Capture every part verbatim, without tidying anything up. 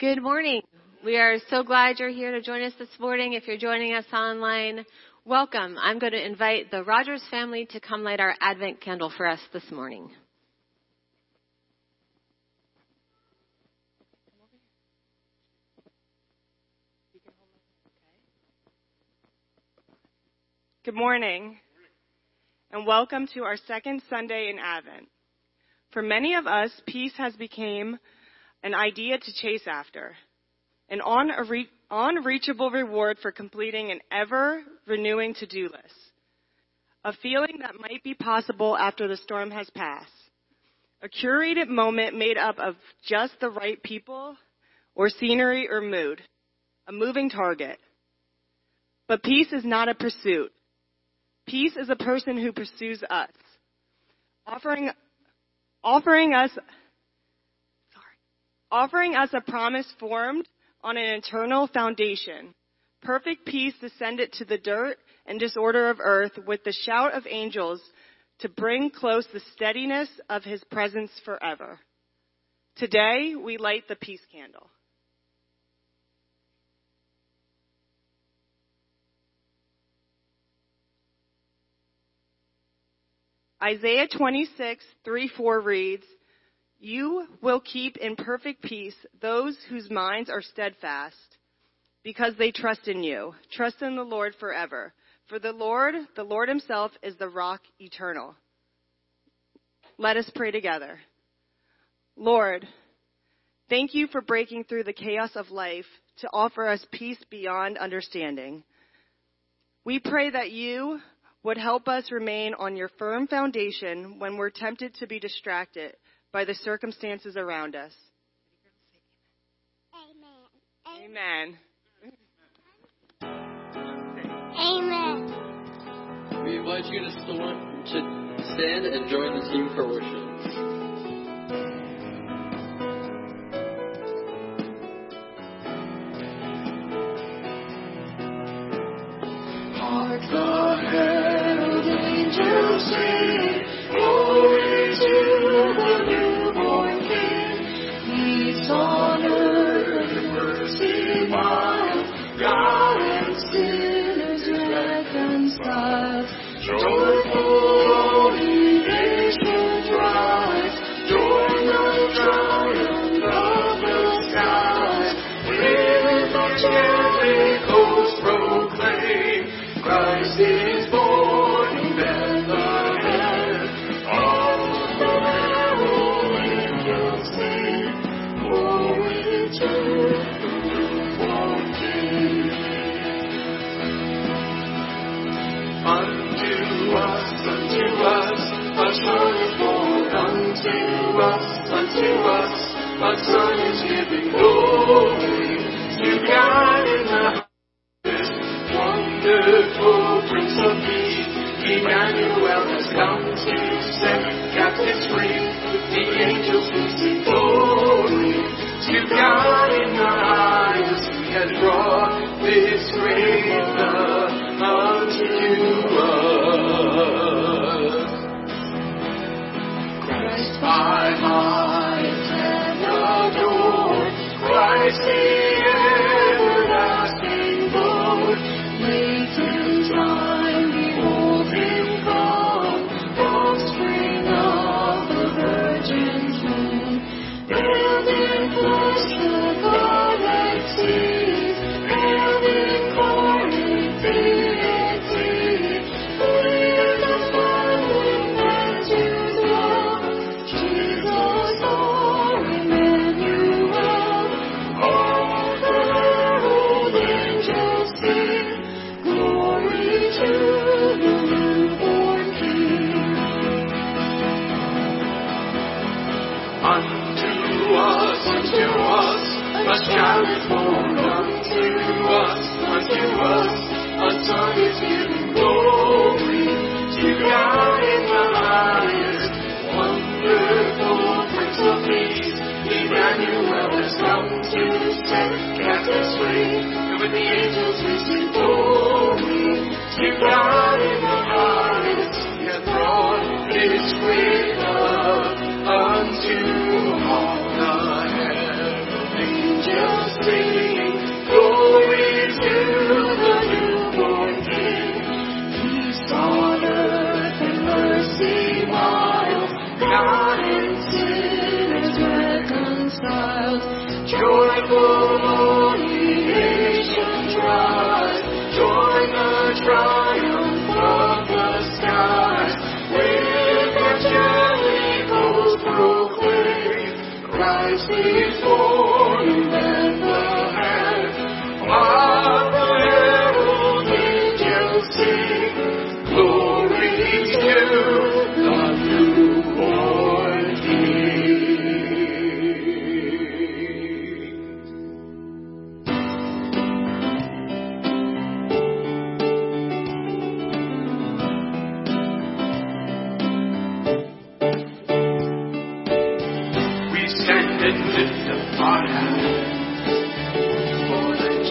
Good morning. We are so glad you're here to join us this morning. If you're joining us online, welcome. I'm going to invite the Rogers family to come light our Advent candle for us this morning. Good morning, and welcome to our second Sunday in Advent. For many of us, peace has become an idea to chase after, an unreachable reward for completing an ever-renewing to-do list, a feeling that might be possible after the storm has passed, a curated moment made up of just the right people or scenery or mood, a moving target. But peace is not a pursuit. Peace is a person who pursues us, offering offering us Offering us a promise formed on an eternal foundation, perfect peace descended to the dirt and disorder of earth with the shout of angels to bring close the steadiness of his presence forever. Today, we light the peace candle. Isaiah twenty-six, three, four reads, "You will keep in perfect peace those whose minds are steadfast, because they trust in you. Trust in the Lord forever. For the Lord, the Lord himself, is the rock eternal." Let us pray together. Lord, thank you for breaking through the chaos of life to offer us peace beyond understanding. We pray that you would help us remain on your firm foundation when we're tempted to be distracted by the circumstances around us. Amen. Amen. Amen. We invite you to stand and join the team for worship. Thank you.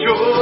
It's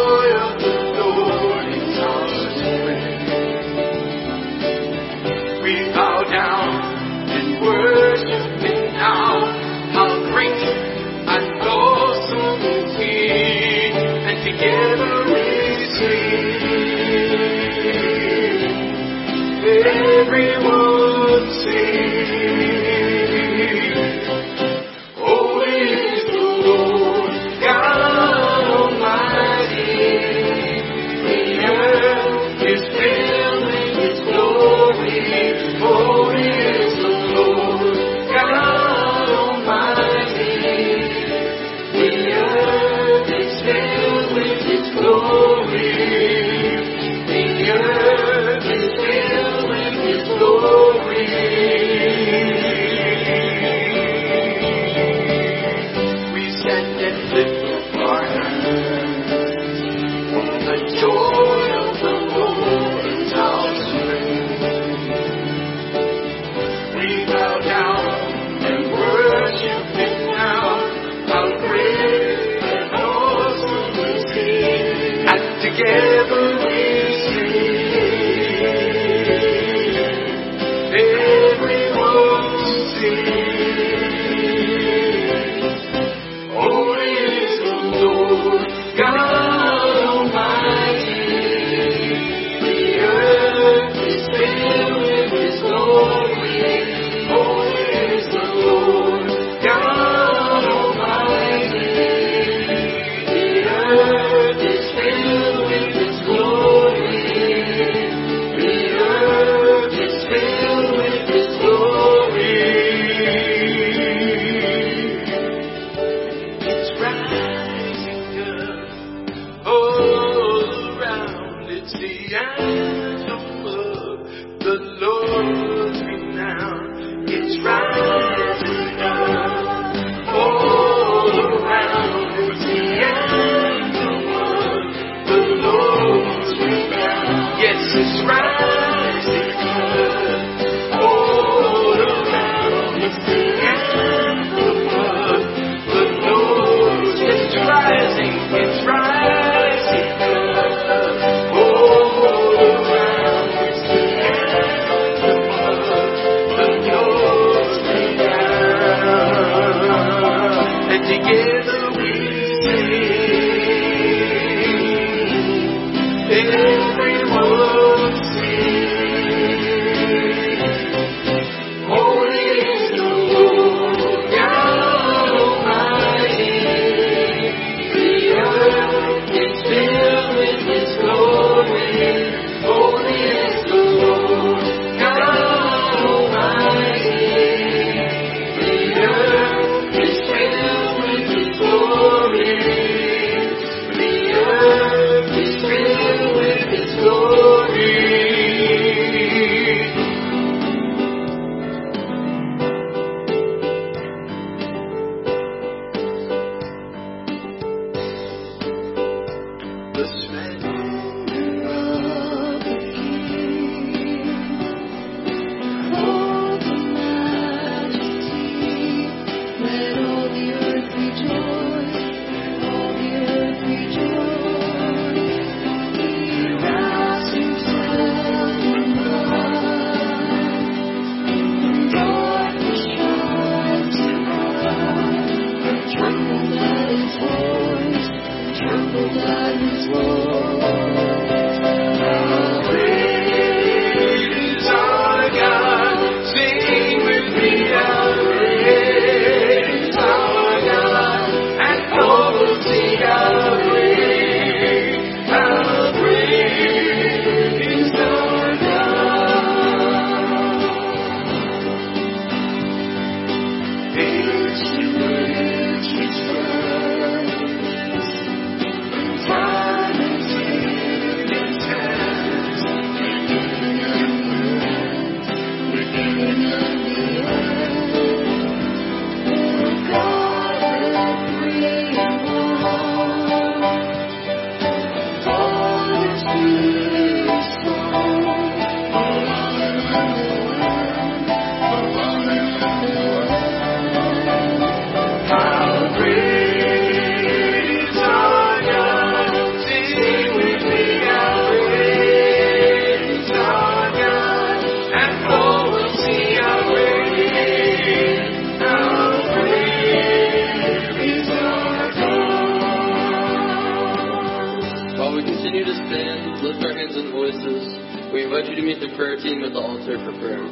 continue to stand, lift our hands and voices. We invite you to meet the prayer team at the altar for prayer.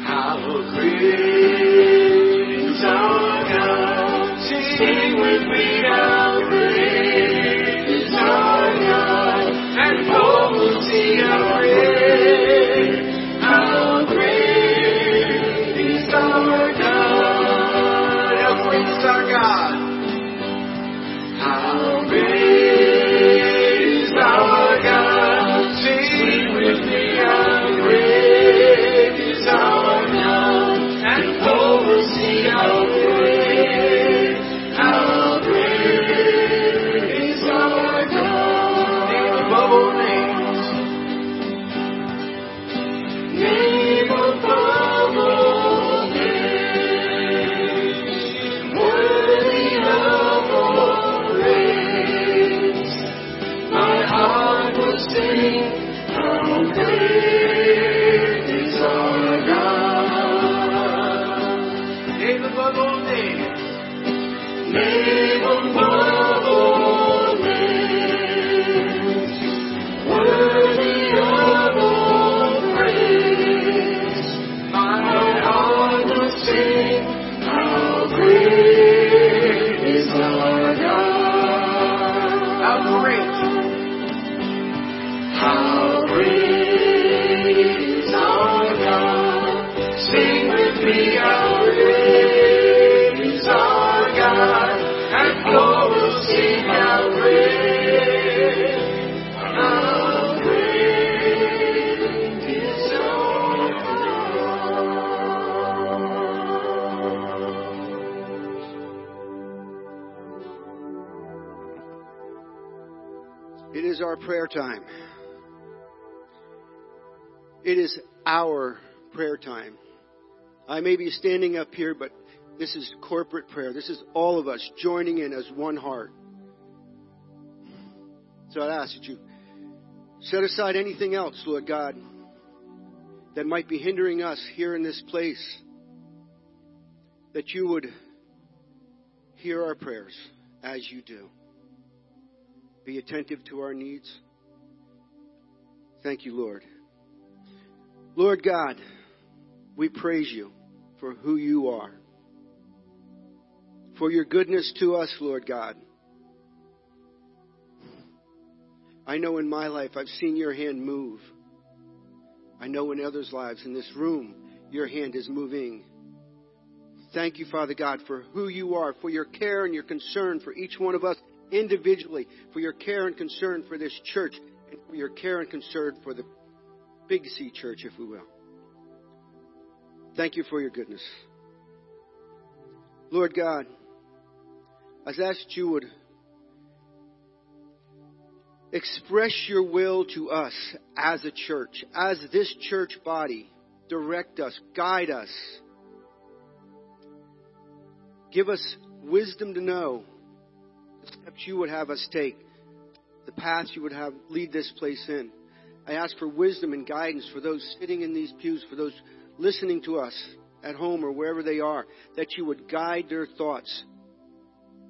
How great is our God, sing with me how great is our God, and all will see how great, how great is our God, how great is our God. How great is our God, sing with me, how great is our God, and all will see how great, how great is our God. Name above all names, name above all names, worthy of all. My heart will sing, how great is our God. Name above all names, name above all names, worthy of all praise. My heart will sing, how great is our God. How great, how great is our God, sing with me, how great is our God, and all will sing how great, how great is our God. It is our prayer time. It is our prayer time. I may be standing up here, but this is corporate prayer. This is all of us joining in as one heart. So I ask that you set aside anything else, Lord God, that might be hindering us here in this place, that you would hear our prayers as you do. Be attentive to our needs. Thank you, Lord. Lord God, we praise you for who you are, for your goodness to us, Lord God. I know in my life I've seen your hand move. I know in others' lives in this room, your hand is moving. Thank you, Father God, for who you are, for your care and your concern for each one of us individually, for your care and concern for this church, and for your care and concern for the Big C Church, if we will. Thank you for your goodness. Lord God, I ask that you would express your will to us as a church, as this church body. Direct us, guide us. Give us wisdom to know the steps you would have us take, the paths you would have lead this place in. I ask for wisdom and guidance for those sitting in these pews, for those listening to us at home or wherever they are, that you would guide their thoughts,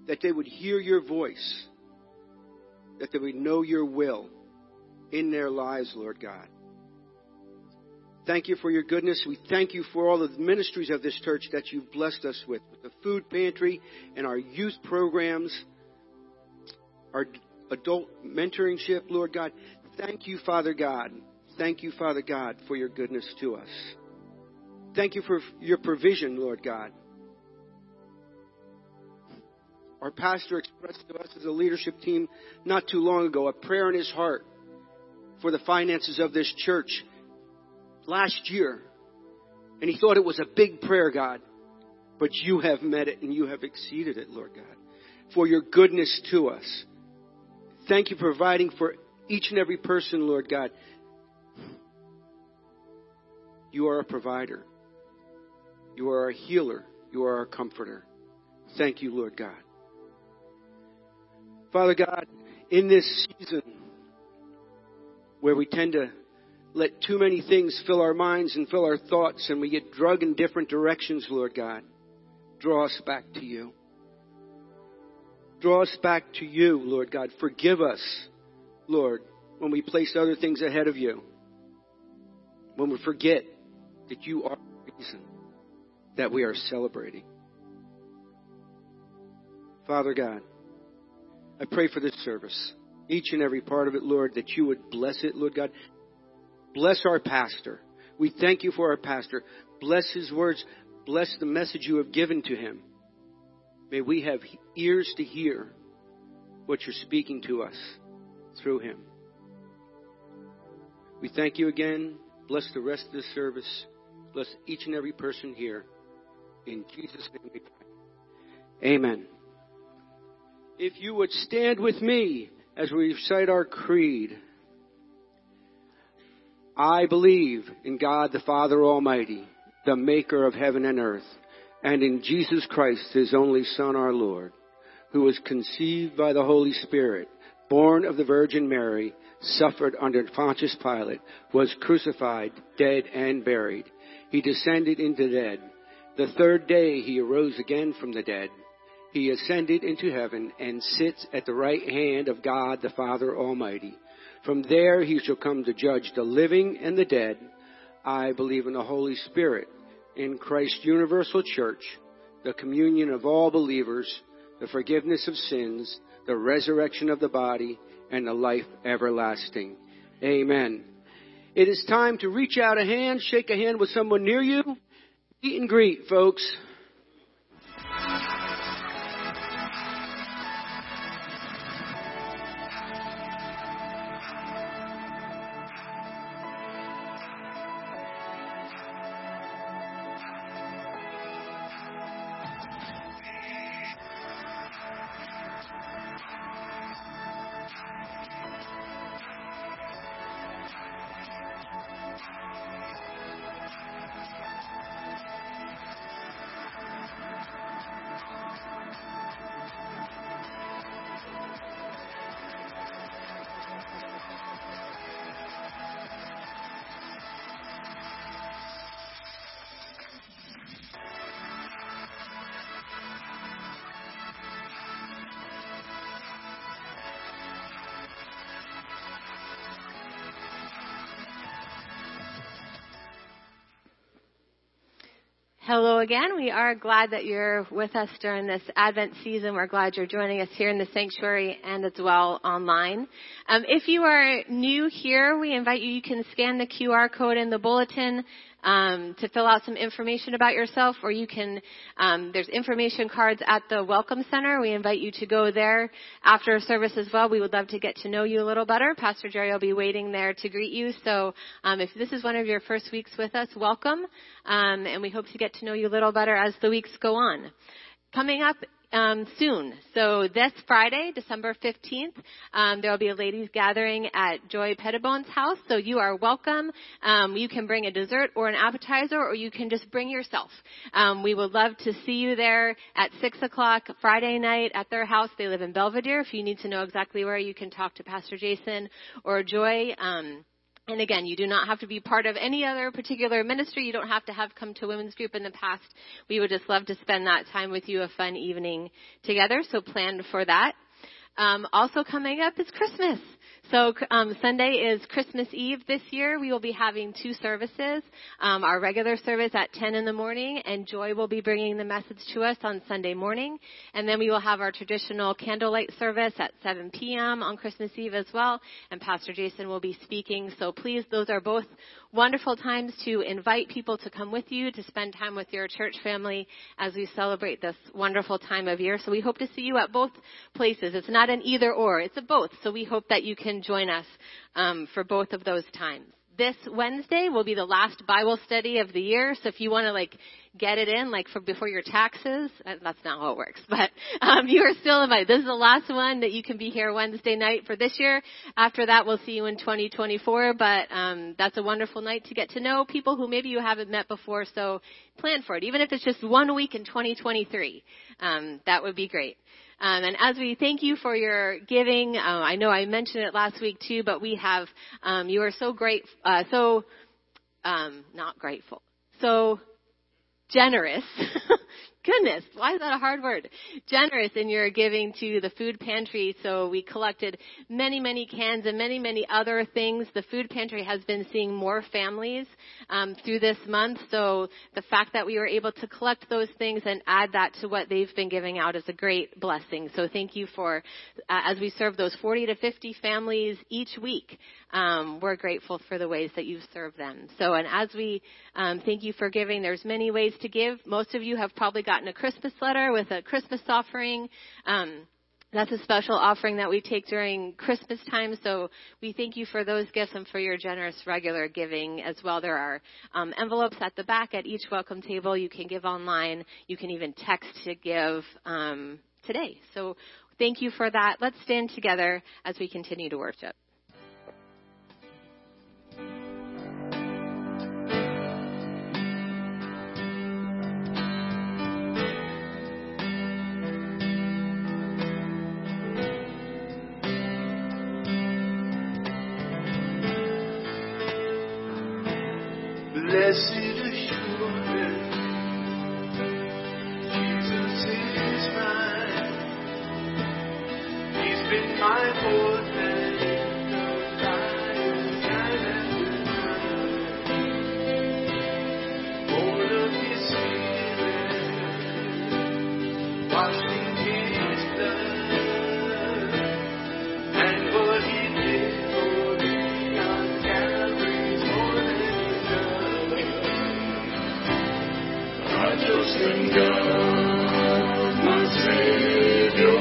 that they would hear your voice, that they would know your will in their lives, Lord God. Thank you for your goodness. We thank you for all the ministries of this church that you've blessed us with, with the food pantry and our youth programs, our adult mentorship, Lord God. Thank you, Father God. Thank you, Father God, for your goodness to us. Thank you for your provision, Lord God. Our pastor expressed to us as a leadership team not too long ago a prayer in his heart for the finances of this church last year. And he thought it was a big prayer, God. But you have met it and you have exceeded it, Lord God, for your goodness to us. Thank you for providing for each and every person, Lord God. You are a provider. You are a healer. You are a comforter. Thank you, Lord God. Father God, in this season where we tend to let too many things fill our minds and fill our thoughts, and we get dragged in different directions, Lord God, draw us back to you. Draw us back to you, Lord God. Forgive us Lord, when we place other things ahead of you, when we forget that you are the reason that we are celebrating. Father God, I pray for this service, each and every part of it, Lord, that you would bless it, Lord God. Bless our pastor. We thank you for our pastor. Bless his words. Bless the message you have given to him. May we have ears to hear what you're speaking to us through him. We thank you again. Bless the rest of this service. Bless each and every person here. In Jesus' name we pray. Amen. If you would stand with me as we recite our creed. I believe in God the Father Almighty, the maker of heaven and earth, and in Jesus Christ, his only Son, our Lord, who was conceived by the Holy Spirit, born of the Virgin Mary, suffered under Pontius Pilate, was crucified, dead, and buried. He descended into the dead. The third day he arose again from the dead. He ascended into heaven and sits at the right hand of God the Father Almighty. From there he shall come to judge the living and the dead. I believe in the Holy Spirit, in Christ's universal church, the communion of all believers, the forgiveness of sins, the resurrection of the body, and the life everlasting. Amen. It is time to reach out a hand, shake a hand with someone near you. Meet and greet, folks. Hello again. We are glad that you're with us during this Advent season. We're glad you're joining us here in the sanctuary and as well online. Um, if you are new here, we invite you, you can scan the Q R code in the bulletin um, to fill out some information about yourself, or you can, um, there's information cards at the Welcome Center. We invite you to go there after service as well. We would love to get to know you a little better. Pastor Jerry will be waiting there to greet you. So um, if this is one of your first weeks with us, welcome. Um, and we hope to get to know you a little better as the weeks go on. Coming up um, soon, so this Friday, December fifteenth, um, there will be a ladies' gathering at Joy Pettibone's house, so you are welcome. Um, you can bring a dessert or an appetizer, or you can just bring yourself. Um, we would love to see you there at six o'clock Friday night at their house. They live in Belvedere. If you need to know exactly where, you can talk to Pastor Jason or Joy. Um And again, you do not have to be part of any other particular ministry. You don't have to have come to women's group in the past. We would just love to spend that time with you, a fun evening together. So plan for that. Um, also coming up is Christmas. So um, Sunday is Christmas Eve this year. We will be having two services, um, our regular service at ten in the morning, and Joy will be bringing the message to us on Sunday morning. And then we will have our traditional candlelight service at seven p.m. on Christmas Eve as well, and Pastor Jason will be speaking. So please, those are both wonderful times to invite people to come with you, to spend time with your church family as we celebrate this wonderful time of year. So we hope to see you at both places. It's not an either or, it's a both. So we hope that you can join us um, for both of those times. This Wednesday will be the last Bible study of the year, so if you want to like get it in like for before your taxes, that's not how it works, but um, you are still invited. This is the last one that you can be here Wednesday night for this year. After that, we'll see you in twenty twenty-four, but um, that's a wonderful night to get to know people who maybe you haven't met before, so plan for it. Even if it's just one week in twenty twenty-three, um, that would be great. Um, and as we thank you for your giving, uh, I know I mentioned it last week too, but we have, um, you are so great, uh, so, um, not grateful, so generous Goodness, why is that a hard word? Generous in your giving to the food pantry. So we collected many, many cans and many, many other things. The food pantry has been seeing more families um, through this month. So the fact that we were able to collect those things and add that to what they've been giving out is a great blessing. So thank you for, uh, as we serve those forty to fifty families each week, um, we're grateful for the ways that you've served them. So, and as we um, thank you for giving, there's many ways to give. Most of you have probably gotten a Christmas letter with a Christmas offering. Um, that's a special offering that we take during Christmas time. So we thank you for those gifts and for your generous regular giving as well. There are um, envelopes at the back at each welcome table. You can give online. You can even text to give um, today. So thank you for that. Let's stand together as we continue to worship. Blessed assurance, Jesus is mine. He's been my fortress, the light night after night. Born of His Spirit, washing His blood, and what He did for me on Calvary's holy cross. I trust in God, my Savior.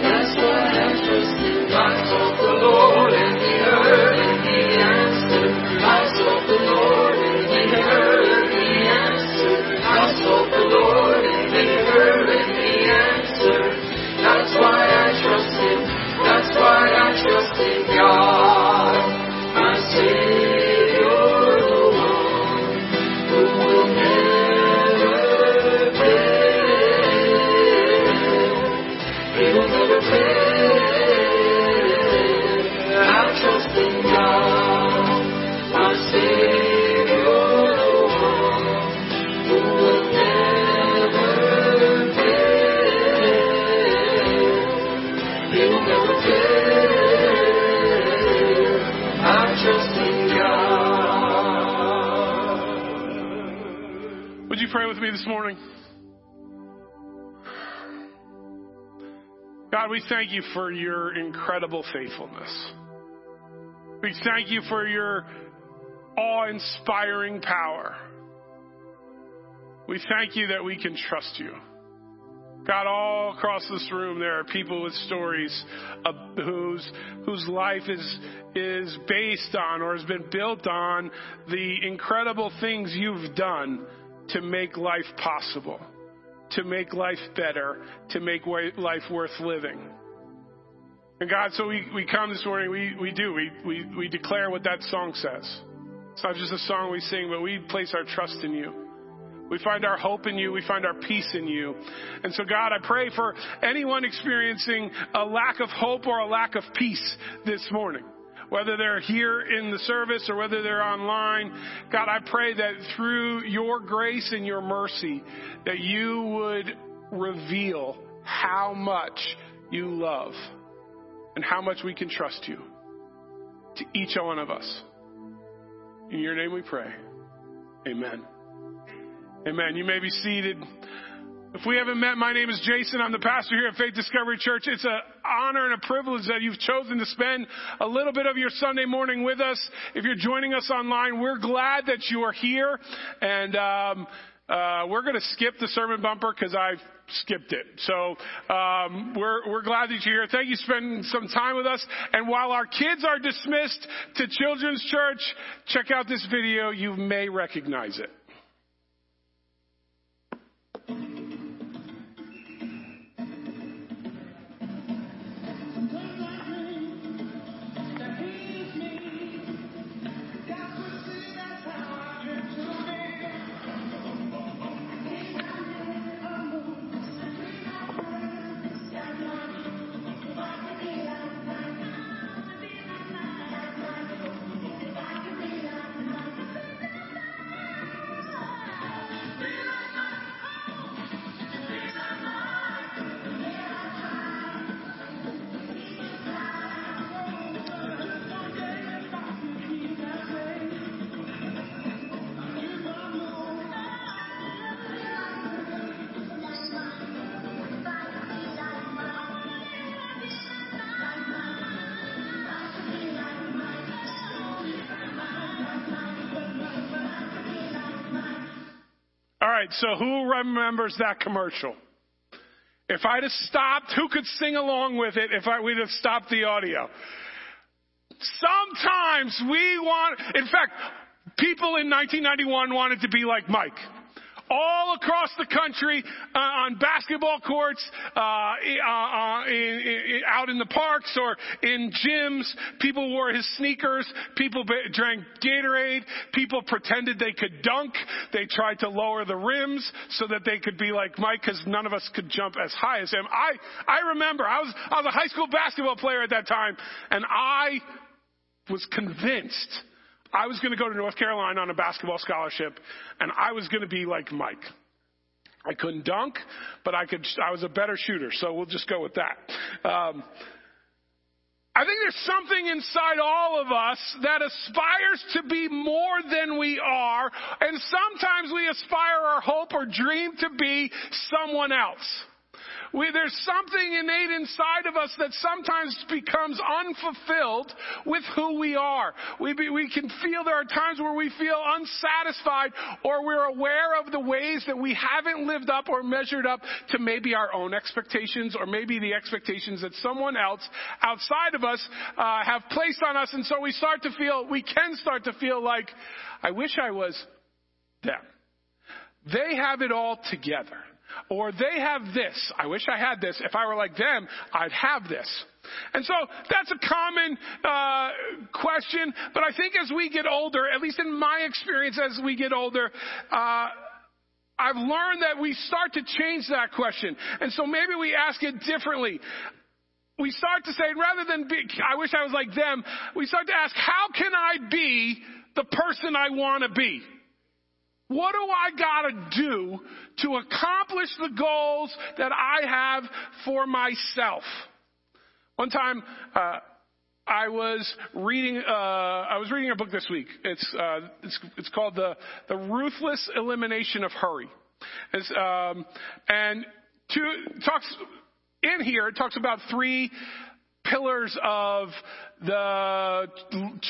That's me this morning? God, we thank you for your incredible faithfulness. We thank you for your awe-inspiring power. We thank you that we can trust you. God, all across this room there are people with stories of whose, whose life is, is based on or has been built on the incredible things you've done to make life possible, to make life better, to make life worth living. And God, so we, we come this morning, we, we do, we, we, we declare what that song says. It's not just a song we sing, but we place our trust in you. We find our hope in you. We find our peace in you. And so, God, I pray for anyone experiencing a lack of hope or a lack of peace this morning, whether they're here in the service or whether they're online. God, I pray that through your grace and your mercy, that you would reveal how much you love and how much we can trust you to each one of us. In your name we pray. Amen. Amen. You may be seated. If we haven't met, my name is Jason. I'm the pastor here at Faith Discovery Church. It's an honor and a privilege that you've chosen to spend a little bit of your Sunday morning with us. If you're joining us online, we're glad that you are here. And um, uh, we're going to skip the sermon bumper because I've skipped it. So um, we're, we're glad that you're here. Thank you for spending some time with us. And while our kids are dismissed to Children's Church, check out this video. You may recognize it. So who remembers that commercial? If I'd have stopped, who could sing along with it if I, we'd have stopped the audio? Sometimes we want, in fact, people in nineteen ninety-one wanted to be like Mike. All across the country, uh, on basketball courts, uh, uh, uh, in, in, out in the parks or in gyms, people wore his sneakers, people ba- drank Gatorade, people pretended they could dunk, they tried to lower the rims so that they could be like Mike because none of us could jump as high as him. I, I remember, I was, I was a high school basketball player at that time, and I was convinced I was going to go to North Carolina on a basketball scholarship, and I was going to be like Mike. I couldn't dunk, but I could. I was a better shooter, so we'll just go with that. Um, I think there's something inside all of us that aspires to be more than we are, and sometimes we aspire or hope or dream to be someone else. We, there's something innate inside of us that sometimes becomes unfulfilled with who we are. We, be, we can feel there are times where we feel unsatisfied or we're aware of the ways that we haven't lived up or measured up to maybe our own expectations or maybe the expectations that someone else outside of us uh, have placed on us. And so we start to feel, we can start to feel like, I wish I was them. They have it all together. Or they have this. I wish I had this. If I were like them, I'd have this. And so that's a common uh, question. But I think as we get older, at least in my experience as we get older, uh, I've learned that we start to change that question. And so maybe we ask it differently. We start to say, rather than be, I wish I was like them, we start to ask, how can I be the person I want to be? What do I gotta do to accomplish the goals that I have for myself? One time, uh, I was reading, uh, I was reading a book this week. It's, uh, it's, it's called The, The Ruthless Elimination of Hurry. It's, um, and two, talks in here, it talks about three pillars of the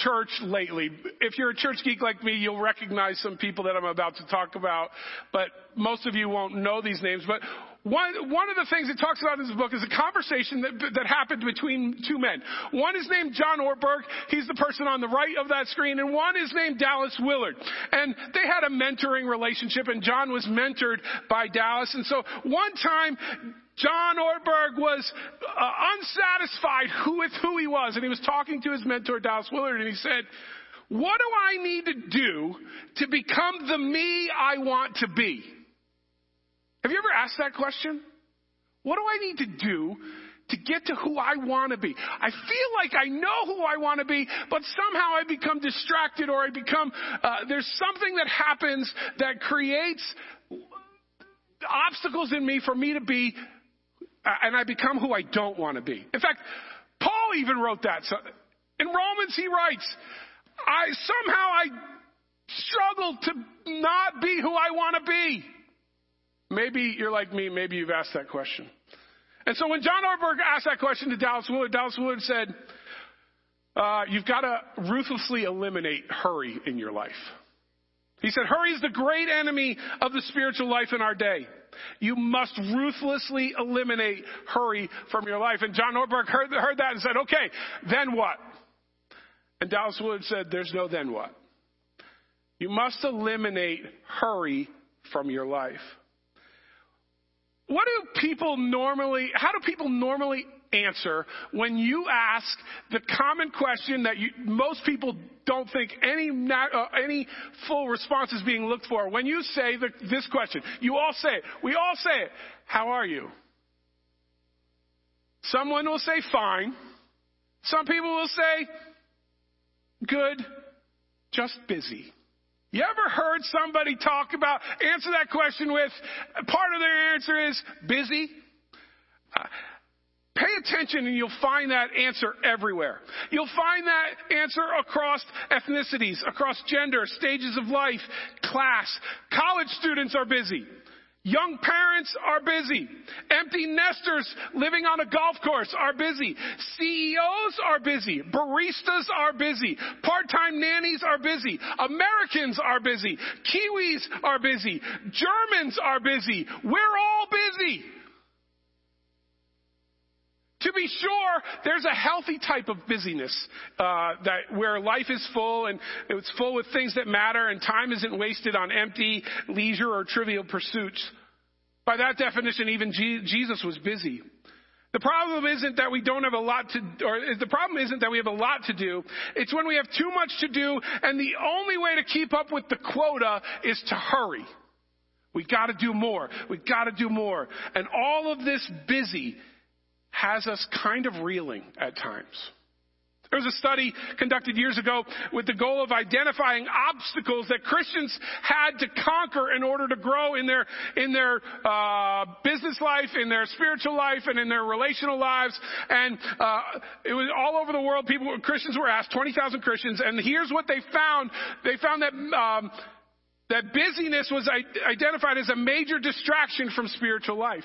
church lately. If you're a church geek like me, you'll recognize some people that I'm about to talk about, but most of you won't know these names. But one, one of the things it talks about in this book is a conversation that, that happened between two men. One is named John Ortberg. He's the person on the right of that screen. And one is named Dallas Willard. And they had a mentoring relationship, and John was mentored by Dallas. And so one time, John Ortberg was uh, unsatisfied who, with who he was. And he was talking to his mentor, Dallas Willard, and he said, what do I need to do to become the me I want to be? Have you ever asked that question? What do I need to do to get to who I want to be? I feel like I know who I want to be, but somehow I become distracted, or I become, uh, there's something that happens that creates obstacles in me for me to be, uh, and I become who I don't want to be. In fact, Paul even wrote that. So in Romans, he writes, I somehow I struggle to not be who I want to be. Maybe you're like me. Maybe you've asked that question. And so when John Ortberg asked that question to Dallas Willard, Dallas Willard said, uh, you've got to ruthlessly eliminate hurry in your life. He said, hurry is the great enemy of the spiritual life in our day. You must ruthlessly eliminate hurry from your life. And John Ortberg heard, heard that and said, okay, then what? And Dallas Willard said, there's no then what. You must eliminate hurry from your life. What do people normally, how do people normally answer when you ask the common question that you, most people don't think any uh, any full response is being looked for? When you say the, this question, you all say it. We all say it. How are you? Someone will say fine. Some people will say good, just busy. You ever heard somebody talk about, answer that question with, part of their answer is busy? Uh, pay attention and you'll find that answer everywhere. You'll find that answer across ethnicities, across gender, stages of life, class. College students are busy. Young parents are busy. Empty nesters living on a golf course are busy. C E Os are busy. Baristas are busy. Part-time nannies are busy. Americans are busy. Kiwis are busy. Germans are busy. We're all busy. To be sure, there's a healthy type of busyness, uh, that where life is full and it's full with things that matter and time isn't wasted on empty leisure or trivial pursuits. By that definition, even Je- Jesus was busy. The problem isn't that we don't have a lot to, or the problem isn't that we have a lot to do. It's when we have too much to do and the only way to keep up with the quota is to hurry. We gotta do more. We gotta do more. And all of this busy has us kind of reeling at times. There was a study conducted years ago with the goal of identifying obstacles that Christians had to conquer in order to grow in their in their uh, business life, in their spiritual life, and in their relational lives. And uh, it was all over the world. People, Christians were asked, twenty thousand Christians, and here's what they found. They found that um, that busyness was identified as a major distraction from spiritual life.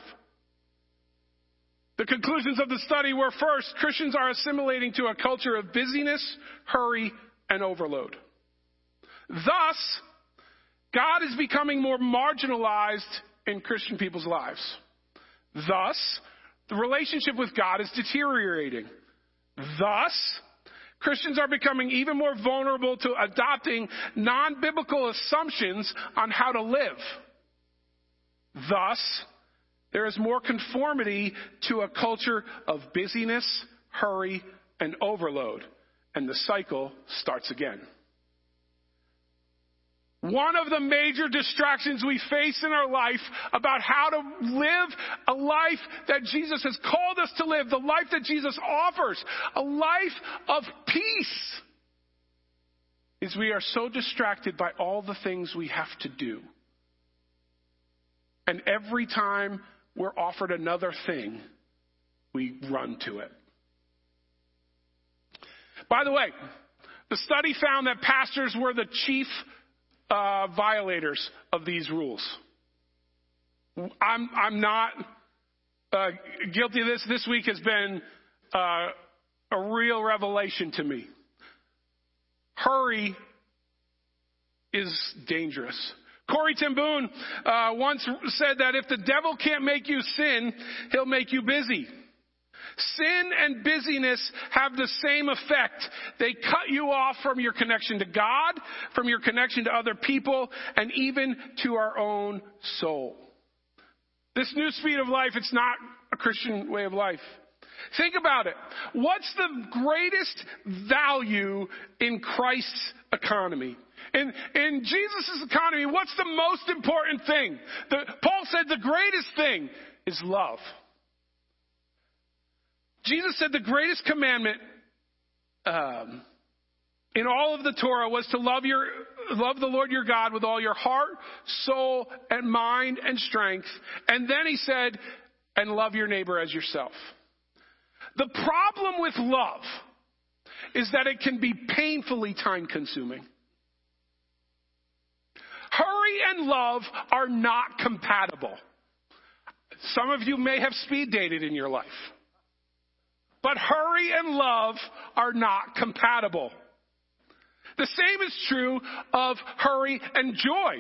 The conclusions of the study were, first, Christians are assimilating to a culture of busyness, hurry, and overload. Thus, God is becoming more marginalized in Christian people's lives. Thus, the relationship with God is deteriorating. Thus, Christians are becoming even more vulnerable to adopting non-biblical assumptions on how to live. Thus, there is more conformity to a culture of busyness, hurry, and overload. And the cycle starts again. One of the major distractions we face in our life about how to live a life that Jesus has called us to live, the life that Jesus offers, a life of peace, is we are so distracted by all the things we have to do. And every time we're offered another thing, we run to it. By the way, the study found that pastors were the chief uh, violators of these rules. I'm I'm not uh, guilty of this. This week has been uh, a real revelation to me. Hurry is dangerous. Cory Ten Boom uh, once said that if the devil can't make you sin, he'll make you busy. Sin and busyness have the same effect. They cut you off from your connection to God, from your connection to other people, and even to our own soul. This new speed of life, it's not a Christian way of life. Think about it. What's the greatest value in Christ's economy? In, in Jesus' economy, what's the most important thing? The, Paul said the greatest thing is love. Jesus said the greatest commandment um, in all of the Torah was to love your love the Lord your God with all your heart, soul, and mind and strength. And then he said, and love your neighbor as yourself. The problem with love is that it can be painfully time-consuming. Hurry and love are not compatible. Some of you may have speed dated in your life. But hurry and love are not compatible. The same is true of hurry and joy,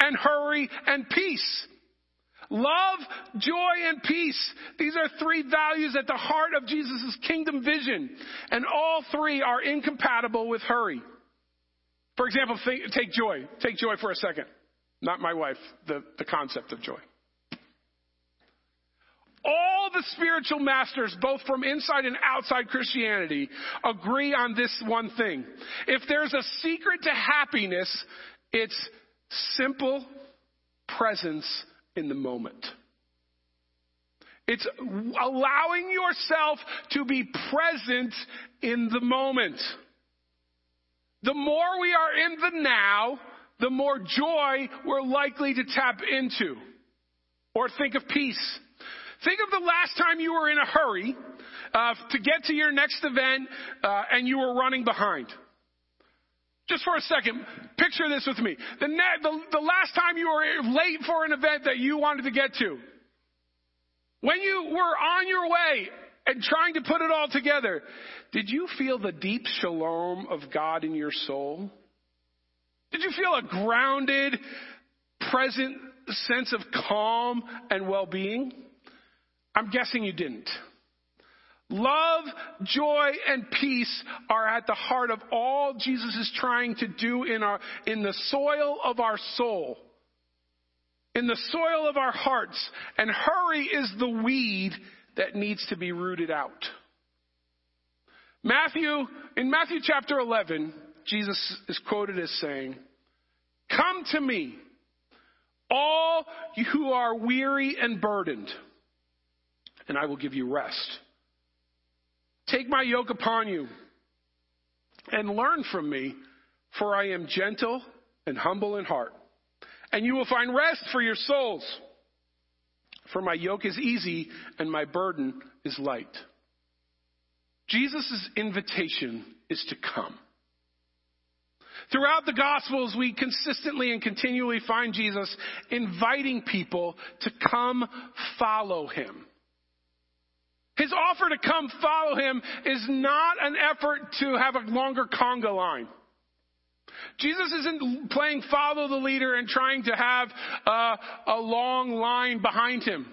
and hurry and peace. Love, joy, and peace. These are three values at the heart of Jesus' kingdom vision, and all three are incompatible with hurry. For example, think, take joy. Take joy for a second. Not my wife, the, the concept of joy. All the spiritual masters, both from inside and outside Christianity, agree on this one thing. If there's a secret to happiness, it's simple presence in the moment. It's allowing yourself to be present in the moment. The more we are in the now, the more joy we're likely to tap into. Or think of peace. Think of the last time you were in a hurry uh, to get to your next event uh, and you were running behind. Just for a second, picture this with me. The, ne- the, the last time you were late for an event that you wanted to get to. When you were on your way and trying to put it all together, did you feel the deep shalom of God in your soul? Did you feel a grounded, present sense of calm and well-being? I'm guessing you didn't. Love, joy, and peace are at the heart of all Jesus is trying to do in our, in the soil of our soul, in the soil of our hearts. And hurry is the weed that needs to be rooted out. Matthew, in Matthew chapter eleven, Jesus is quoted as saying, "Come to me, all you who are weary and burdened, and I will give you rest. Take my yoke upon you and learn from me, for I am gentle and humble in heart, and you will find rest for your souls. For my yoke is easy and my burden is light." Jesus' invitation is to come. Throughout the Gospels, we consistently and continually find Jesus inviting people to come follow him. His offer to come follow him is not an effort to have a longer conga line. Jesus isn't playing follow the leader and trying to have a, a long line behind him.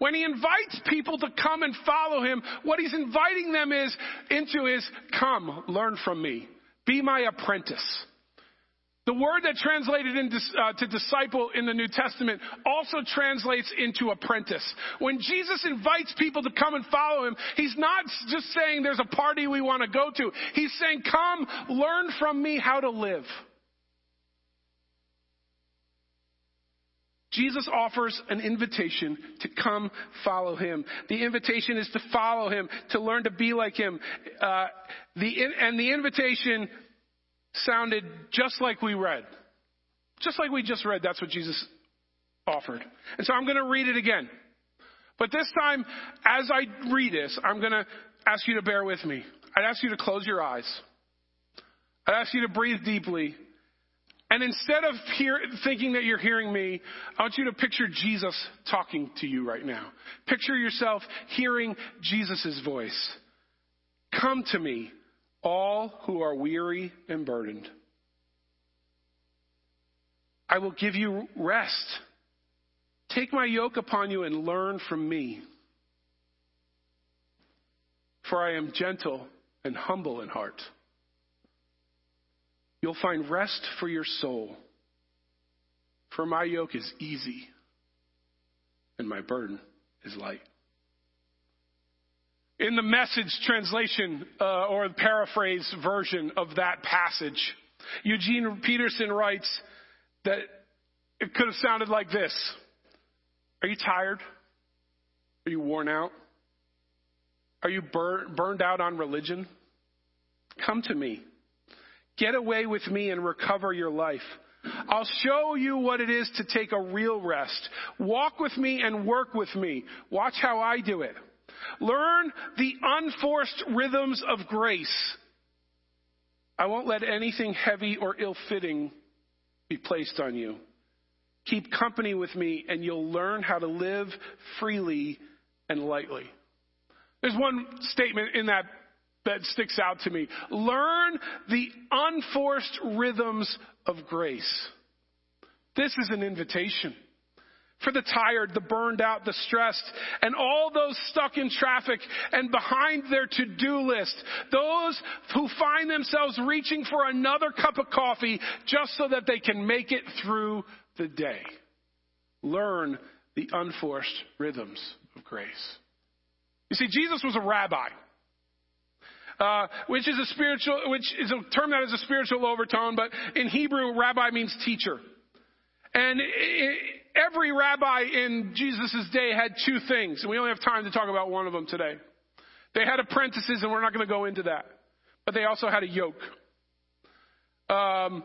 When he invites people to come and follow him, what he's inviting them is into is, come, learn from me. Be my apprentice. The word that translated into, uh, to disciple in the New Testament also translates into apprentice. When Jesus invites people to come and follow him, he's not just saying there's a party we want to go to. He's saying, come, learn from me how to live. Jesus offers an invitation to come follow him. The invitation is to follow him, to learn to be like him. Uh, the and the invitation sounded just like we read. Just like we just read, that's what Jesus offered. And so I'm going to read it again. But this time, as I read this, I'm going to ask you to bear with me. I'd ask you to close your eyes. I'd ask you to breathe deeply. And instead of hear, thinking that you're hearing me, I want you to picture Jesus talking to you right now. Picture yourself hearing Jesus' voice. Come to me, all who are weary and burdened. I will give you rest. Take my yoke upon you and learn from me. For I am gentle and humble in heart. You'll find rest for your soul. For my yoke is easy and my burden is light. In the Message translation uh, or paraphrase version of that passage, Eugene Peterson writes that it could have sounded like this. Are you tired? Are you worn out? Are you bur- burned out on religion? Come to me. Get away with me and recover your life. I'll show you what it is to take a real rest. Walk with me and work with me. Watch how I do it. Learn the unforced rhythms of grace. I won't let anything heavy or ill-fitting be placed on you. Keep company with me and you'll learn how to live freely and lightly. There's one statement in that that sticks out to me. Learn the unforced rhythms of grace. This is an invitation for the tired, the burned out, the stressed, and all those stuck in traffic and behind their to-do list. Those who find themselves reaching for another cup of coffee just so that they can make it through the day. Learn the unforced rhythms of grace. You see, Jesus was a rabbi, uh, which is a spiritual, which is a term that has a spiritual overtone, but in Hebrew, rabbi means teacher. And it, every rabbi in Jesus' day had two things, and we only have time to talk about one of them today. They had apprentices, and we're not going to go into that, but they also had a yoke. Um,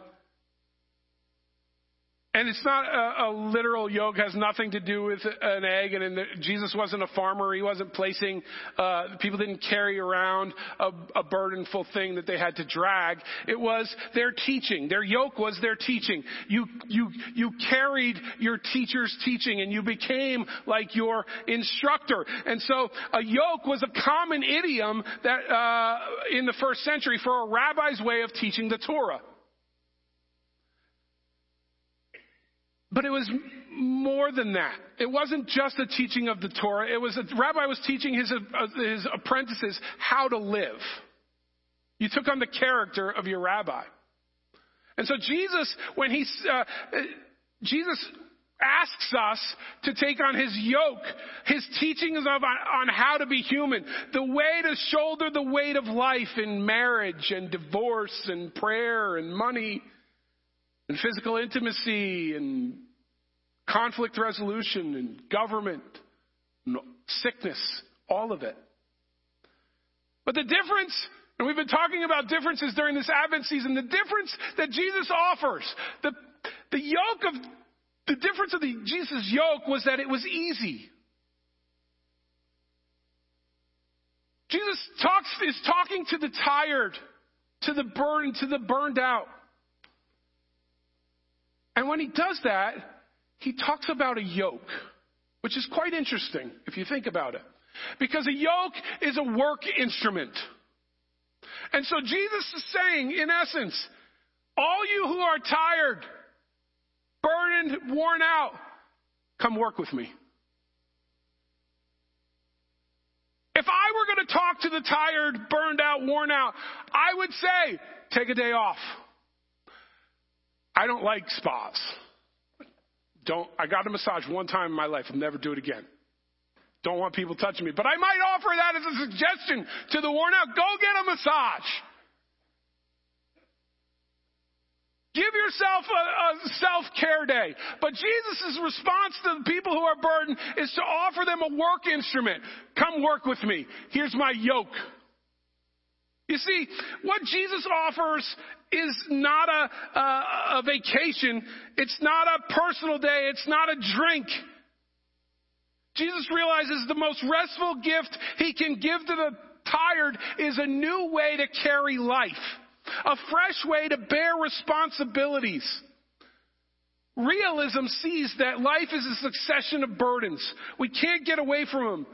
And it's not a, a literal yoke, has nothing to do with an egg. And in the, Jesus wasn't a farmer. He wasn't placing, uh, people didn't carry around a, a burdenful thing that they had to drag. It was their teaching. Their yoke was their teaching. You, you, you carried your teacher's teaching and you became like your instructor. And so a yoke was a common idiom that, uh, in the first century for a rabbi's way of teaching the Torah. But it was more than that. It wasn't just a teaching of the Torah. It was a rabbi was teaching his, his apprentices how to live. You took on the character of your rabbi. And so Jesus, when he, uh, Jesus asks us to take on his yoke, his teachings of, on how to be human, the way to shoulder the weight of life in marriage and divorce and prayer and money and physical intimacy and conflict resolution and government, and sickness, all of it. But the difference, and we've been talking about differences during this Advent season, the difference that Jesus offers, the, the yoke of, the difference of the Jesus yoke was that it was easy. Jesus talks, is talking to the tired, to the burdened, to the burned out. And when he does that, he talks about a yoke, which is quite interesting if you think about it, because a yoke is a work instrument. And so Jesus is saying, in essence, all you who are tired, burdened, worn out, come work with me. If I were going to talk to the tired, burned out, worn out, I would say, take a day off. I don't like spas. Don't, I got a massage one time in my life. I'll never do it again. Don't want people touching me. But I might offer that as a suggestion to the worn out. Go get a massage. Give yourself a, a self-care day. But Jesus' response to the people who are burdened is to offer them a work instrument. Come work with me. Here's my yoke. You see, what Jesus offers is not a, a, a vacation. It's not a personal day. It's not a drink. Jesus realizes the most restful gift he can give to the tired is a new way to carry life, a fresh way to bear responsibilities, Realism sees that life is a succession of burdens. We can't get away from them.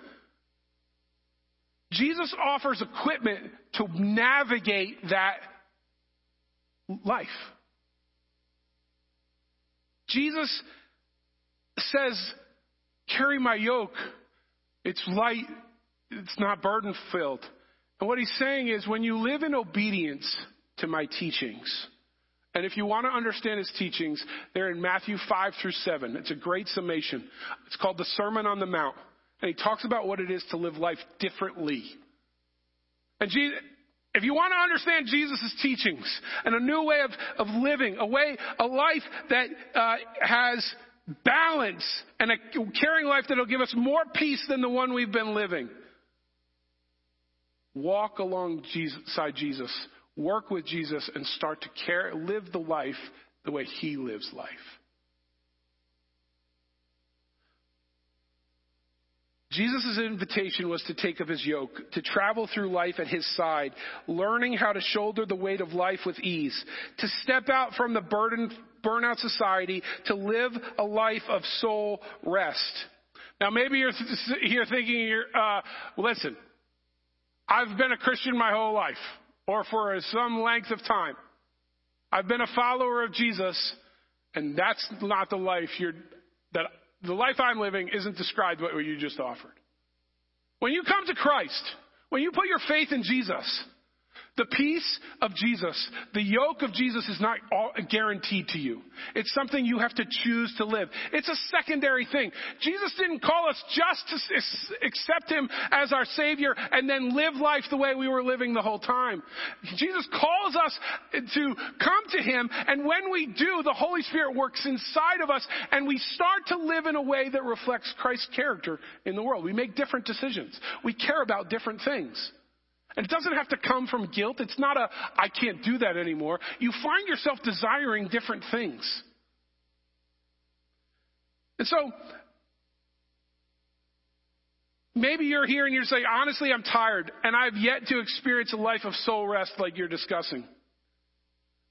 Jesus offers equipment to navigate that life. Jesus says, carry my yoke. It's light. It's not burden filled. And what he's saying is when you live in obedience to my teachings, and if you want to understand his teachings, they're in Matthew five through seven. It's a great summation. It's called The Sermon on the Mount. And he talks about what it is to live life differently. And Jesus, if you want to understand Jesus' teachings and a new way of, of living, a way, a life that uh, has balance and a caring life that will give us more peace than the one we've been living, walk alongside Jesus, work with Jesus, and start to care, live the life the way he lives life. Jesus' invitation was to take up his yoke, to travel through life at his side, learning how to shoulder the weight of life with ease, to step out from the burden, burnout society, to live a life of soul rest. Now, maybe you're here thinking, you're, uh, listen, I've been a Christian my whole life, or for some length of time. I've been a follower of Jesus, and that's not the life you're that. The life I'm living isn't described what you just offered. When you come to Christ, when you put your faith in Jesus, the peace of Jesus, the yoke of Jesus is not all guaranteed to you. It's something you have to choose to live. It's a secondary thing. Jesus didn't call us just to accept him as our Savior and then live life the way we were living the whole time. Jesus calls us to come to him, and when we do, the Holy Spirit works inside of us, and we start to live in a way that reflects Christ's character in the world. We make different decisions. We care about different things. And it doesn't have to come from guilt. It's not a, I can't do that anymore. You find yourself desiring different things. And so, maybe you're here and you're saying, honestly, I'm tired, and I've yet to experience a life of soul rest like you're discussing.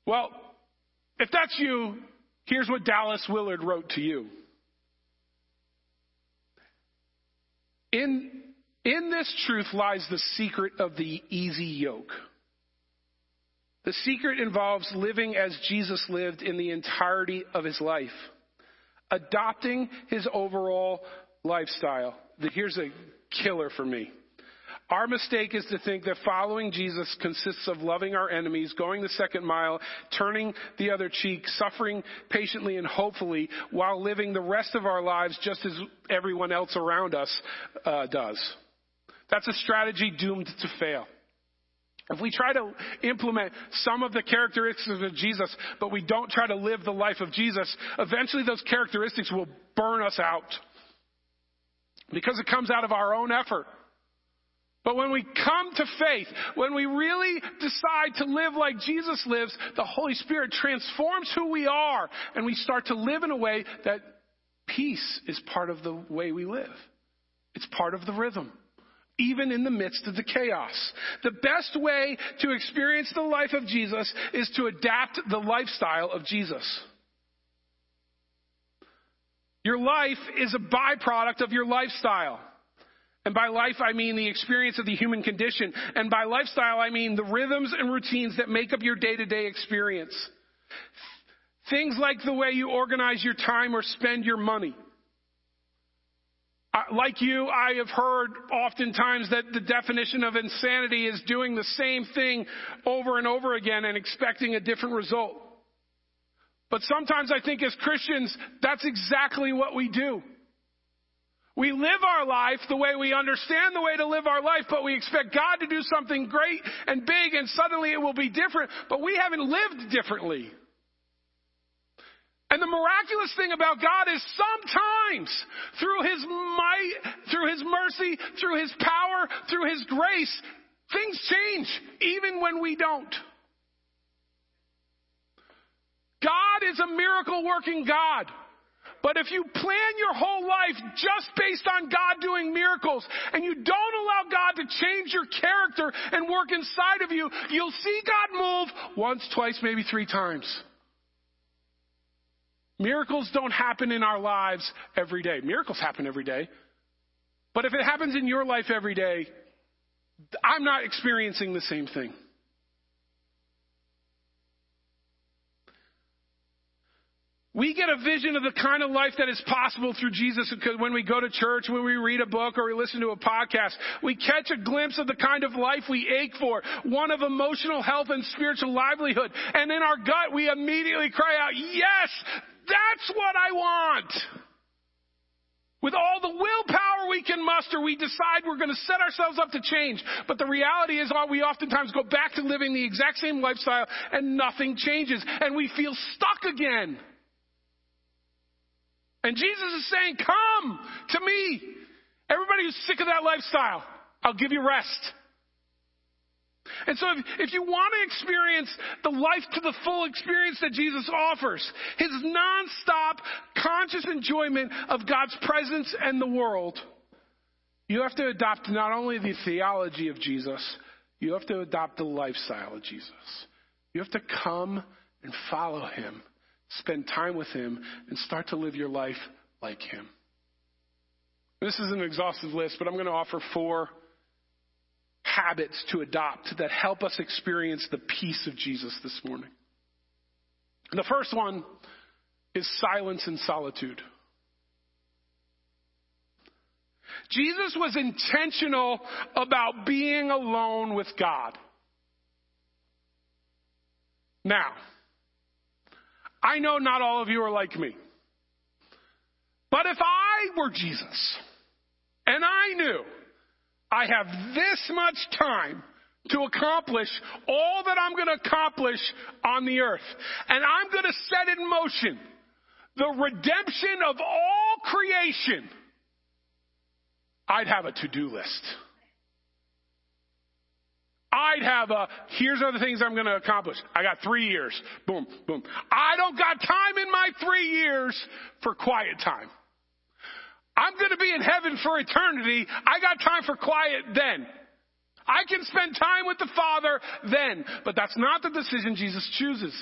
Well, if that's you, here's what Dallas Willard wrote to you. In... In this truth lies the secret of the easy yoke. The secret involves living as Jesus lived in the entirety of his life, adopting his overall lifestyle. Here's a killer for me. Our mistake is to think that following Jesus consists of loving our enemies, going the second mile, turning the other cheek, suffering patiently and hopefully, while living the rest of our lives just as everyone else around us uh, does. That's a strategy doomed to fail. If we try to implement some of the characteristics of Jesus, but we don't try to live the life of Jesus, eventually those characteristics will burn us out because it comes out of our own effort. But when we come to faith, when we really decide to live like Jesus lives, the Holy Spirit transforms who we are, and we start to live in a way that peace is part of the way we live. It's part of the rhythm, even in the midst of the chaos. The best way to experience the life of Jesus is to adapt the lifestyle of Jesus. Your life is a byproduct of your lifestyle. And by life, I mean the experience of the human condition. And by lifestyle, I mean the rhythms and routines that make up your day-to-day experience. Things like the way you organize your time or spend your money. Like you, I have heard oftentimes that the definition of insanity is doing the same thing over and over again and expecting a different result. But sometimes I think as Christians, that's exactly what we do. We live our life the way we understand the way to live our life, but we expect God to do something great and big, and suddenly it will be different. But we haven't lived differently. And the miraculous thing about God is sometimes, through his might, through his mercy, through his power, through his grace, things change, even when we don't. God is a miracle-working God. But if you plan your whole life just based on God doing miracles, and you don't allow God to change your character and work inside of you, you'll see God move once, twice, maybe three times. Miracles don't happen in our lives every day. Miracles happen every day. But if it happens in your life every day, I'm not experiencing the same thing. We get a vision of the kind of life that is possible through Jesus because when we go to church, when we read a book or we listen to a podcast, we catch a glimpse of the kind of life we ache for, one of emotional health and spiritual livelihood. And in our gut, we immediately cry out, yes, that's what I want. With all the willpower we can muster, we decide we're going to set ourselves up to change. But the reality is we oftentimes go back to living the exact same lifestyle and nothing changes. And we feel stuck again. And Jesus is saying, come to me. Everybody who's sick of that lifestyle, I'll give you rest. And so if, if you want to experience the life to the full experience that Jesus offers, his nonstop conscious enjoyment of God's presence and the world, you have to adopt not only the theology of Jesus, you have to adopt the lifestyle of Jesus. You have to come and follow him. Spend time with him and start to live your life like him. This is an exhaustive list, but I'm going to offer four habits to adopt that help us experience the peace of Jesus this morning. The first one is silence and solitude. Jesus was intentional about being alone with God. Now, I know not all of you are like me. But if I were Jesus and I knew I have this much time to accomplish all that I'm going to accomplish on the earth, and I'm going to set in motion the redemption of all creation, I'd have a to-do list. I'd have a, here's other things I'm going to accomplish. I got three years. Boom, boom. I don't got time in my three years for quiet time. I'm going to be in heaven for eternity. I got time for quiet then. I can spend time with the Father then. But that's not the decision Jesus chooses.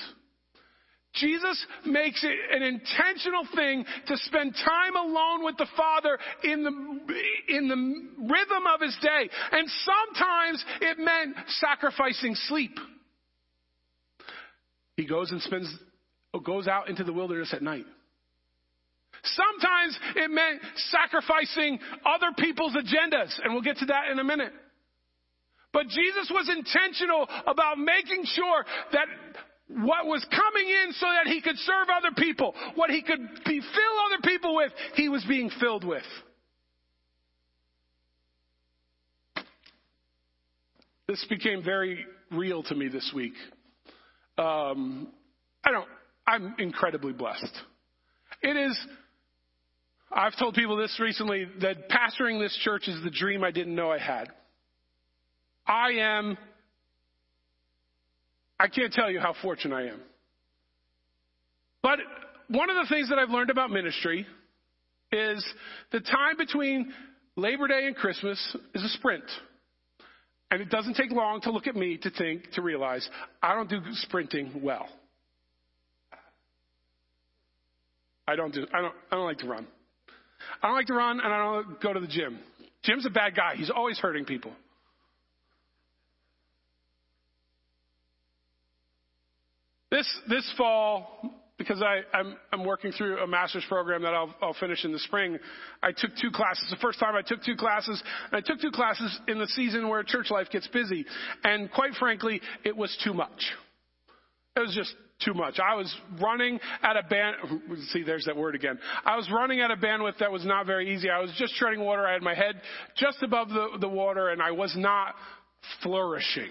Jesus makes it an intentional thing to spend time alone with the Father in the, in the rhythm of his day. And sometimes it meant sacrificing sleep. He goes and spends, goes out into the wilderness at night. Sometimes it meant sacrificing other people's agendas. And we'll get to that in a minute. But Jesus was intentional about making sure that what was coming in so that he could serve other people, what he could be, fill other people with, he was being filled with. This became very real to me this week. Um, I don't, I'm incredibly blessed. It is, I've told people this recently, that pastoring this church is the dream I didn't know I had. I am I can't tell you how fortunate I am. But one of the things that I've learned about ministry is the time between Labor Day and Christmas is a sprint. And it doesn't take long to look at me to think, to realize I don't do sprinting well. I don't do, I don't, I don't like to run. I don't like to run and I don't go to the gym. Jim's a bad guy. He's always hurting people. This this fall, because I, I'm, I'm working through a master's program that I'll, I'll finish in the spring, I took two classes. The first time I took two classes, and I took two classes in the season where church life gets busy. And quite frankly, it was too much. It was just too much. I was running at a band. See, there's that word again. I was running at a bandwidth that was not very easy. I was just treading water. I had my head just above the, the water, and I was not flourishing.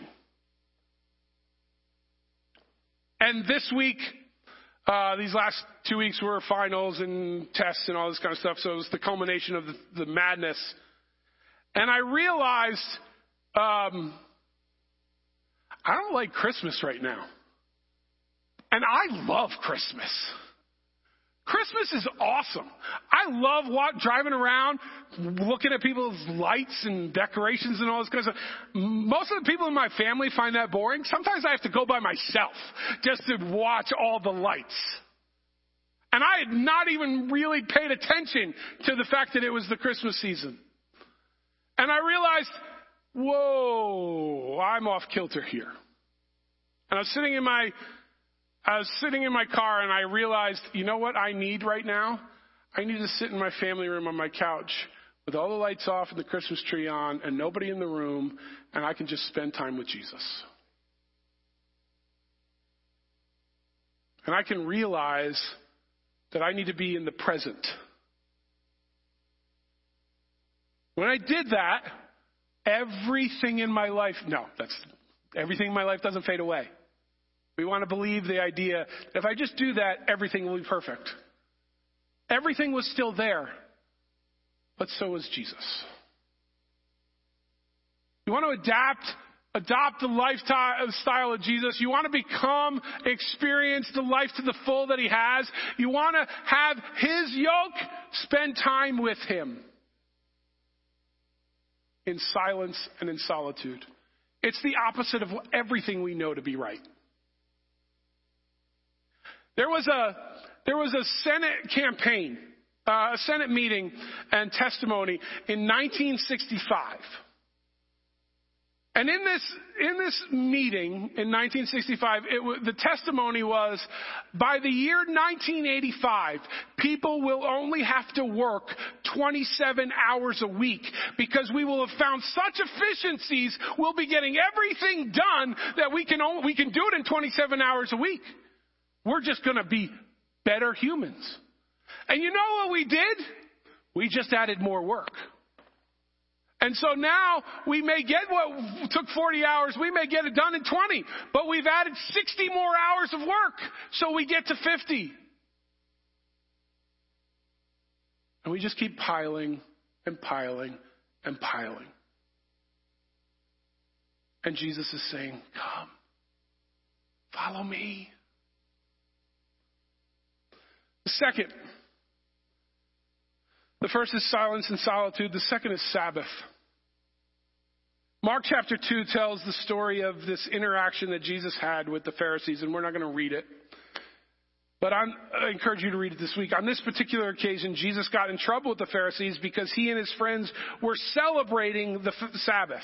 And this week, uh, these last two weeks were finals and tests and all this kind of stuff. So it was the culmination of the, the madness. And I realized um, I don't like Christmas right now. And I love Christmas. Christmas is awesome. I love walk, driving around, looking at people's lights and decorations and all this kind of stuff. Most of the people in my family find that boring. Sometimes I have to go by myself just to watch all the lights. And I had not even really paid attention to the fact that it was the Christmas season. And I realized, whoa, I'm off kilter here. And I was sitting in my, I was sitting in my car and I realized, you know what I need right now? I need to sit in my family room on my couch with all the lights off and the Christmas tree on and nobody in the room, and I can just spend time with Jesus. And I can realize that I need to be in the present. When I did that, everything in my life, no, that's everything in my life doesn't fade away. We want to believe the idea that if I just do that, everything will be perfect. Everything was still there, but so was Jesus. You want to adapt Adopt the lifestyle of Jesus. You want to become, experience the life to the full that he has. You want to have his yoke, spend time with him in silence and in solitude. It's the opposite of everything we know to be right. There was a, there was a Senate campaign, uh, a Senate meeting and testimony in nineteen sixty-five. And in this in this meeting in nineteen sixty-five, it w- the testimony was, by the year nineteen eighty-five, people will only have to work twenty-seven hours a week because we will have found such efficiencies, we'll be getting everything done that we can only, we can do it in twenty-seven hours a week. We're just going to be better humans. And you know what we did? We just added more work. And so now we may get what took forty hours, we may get it done in twenty, but we've added sixty more hours of work, so we get to fifty. And we just keep piling and piling and piling. And Jesus is saying, come, follow me. The second, the first is silence and solitude. The second is Sabbath. Mark chapter two tells the story of this interaction that Jesus had with the Pharisees, and we're not going to read it. But I'm, I encourage you to read it this week. On this particular occasion, Jesus got in trouble with the Pharisees because he and his friends were celebrating the f- Sabbath.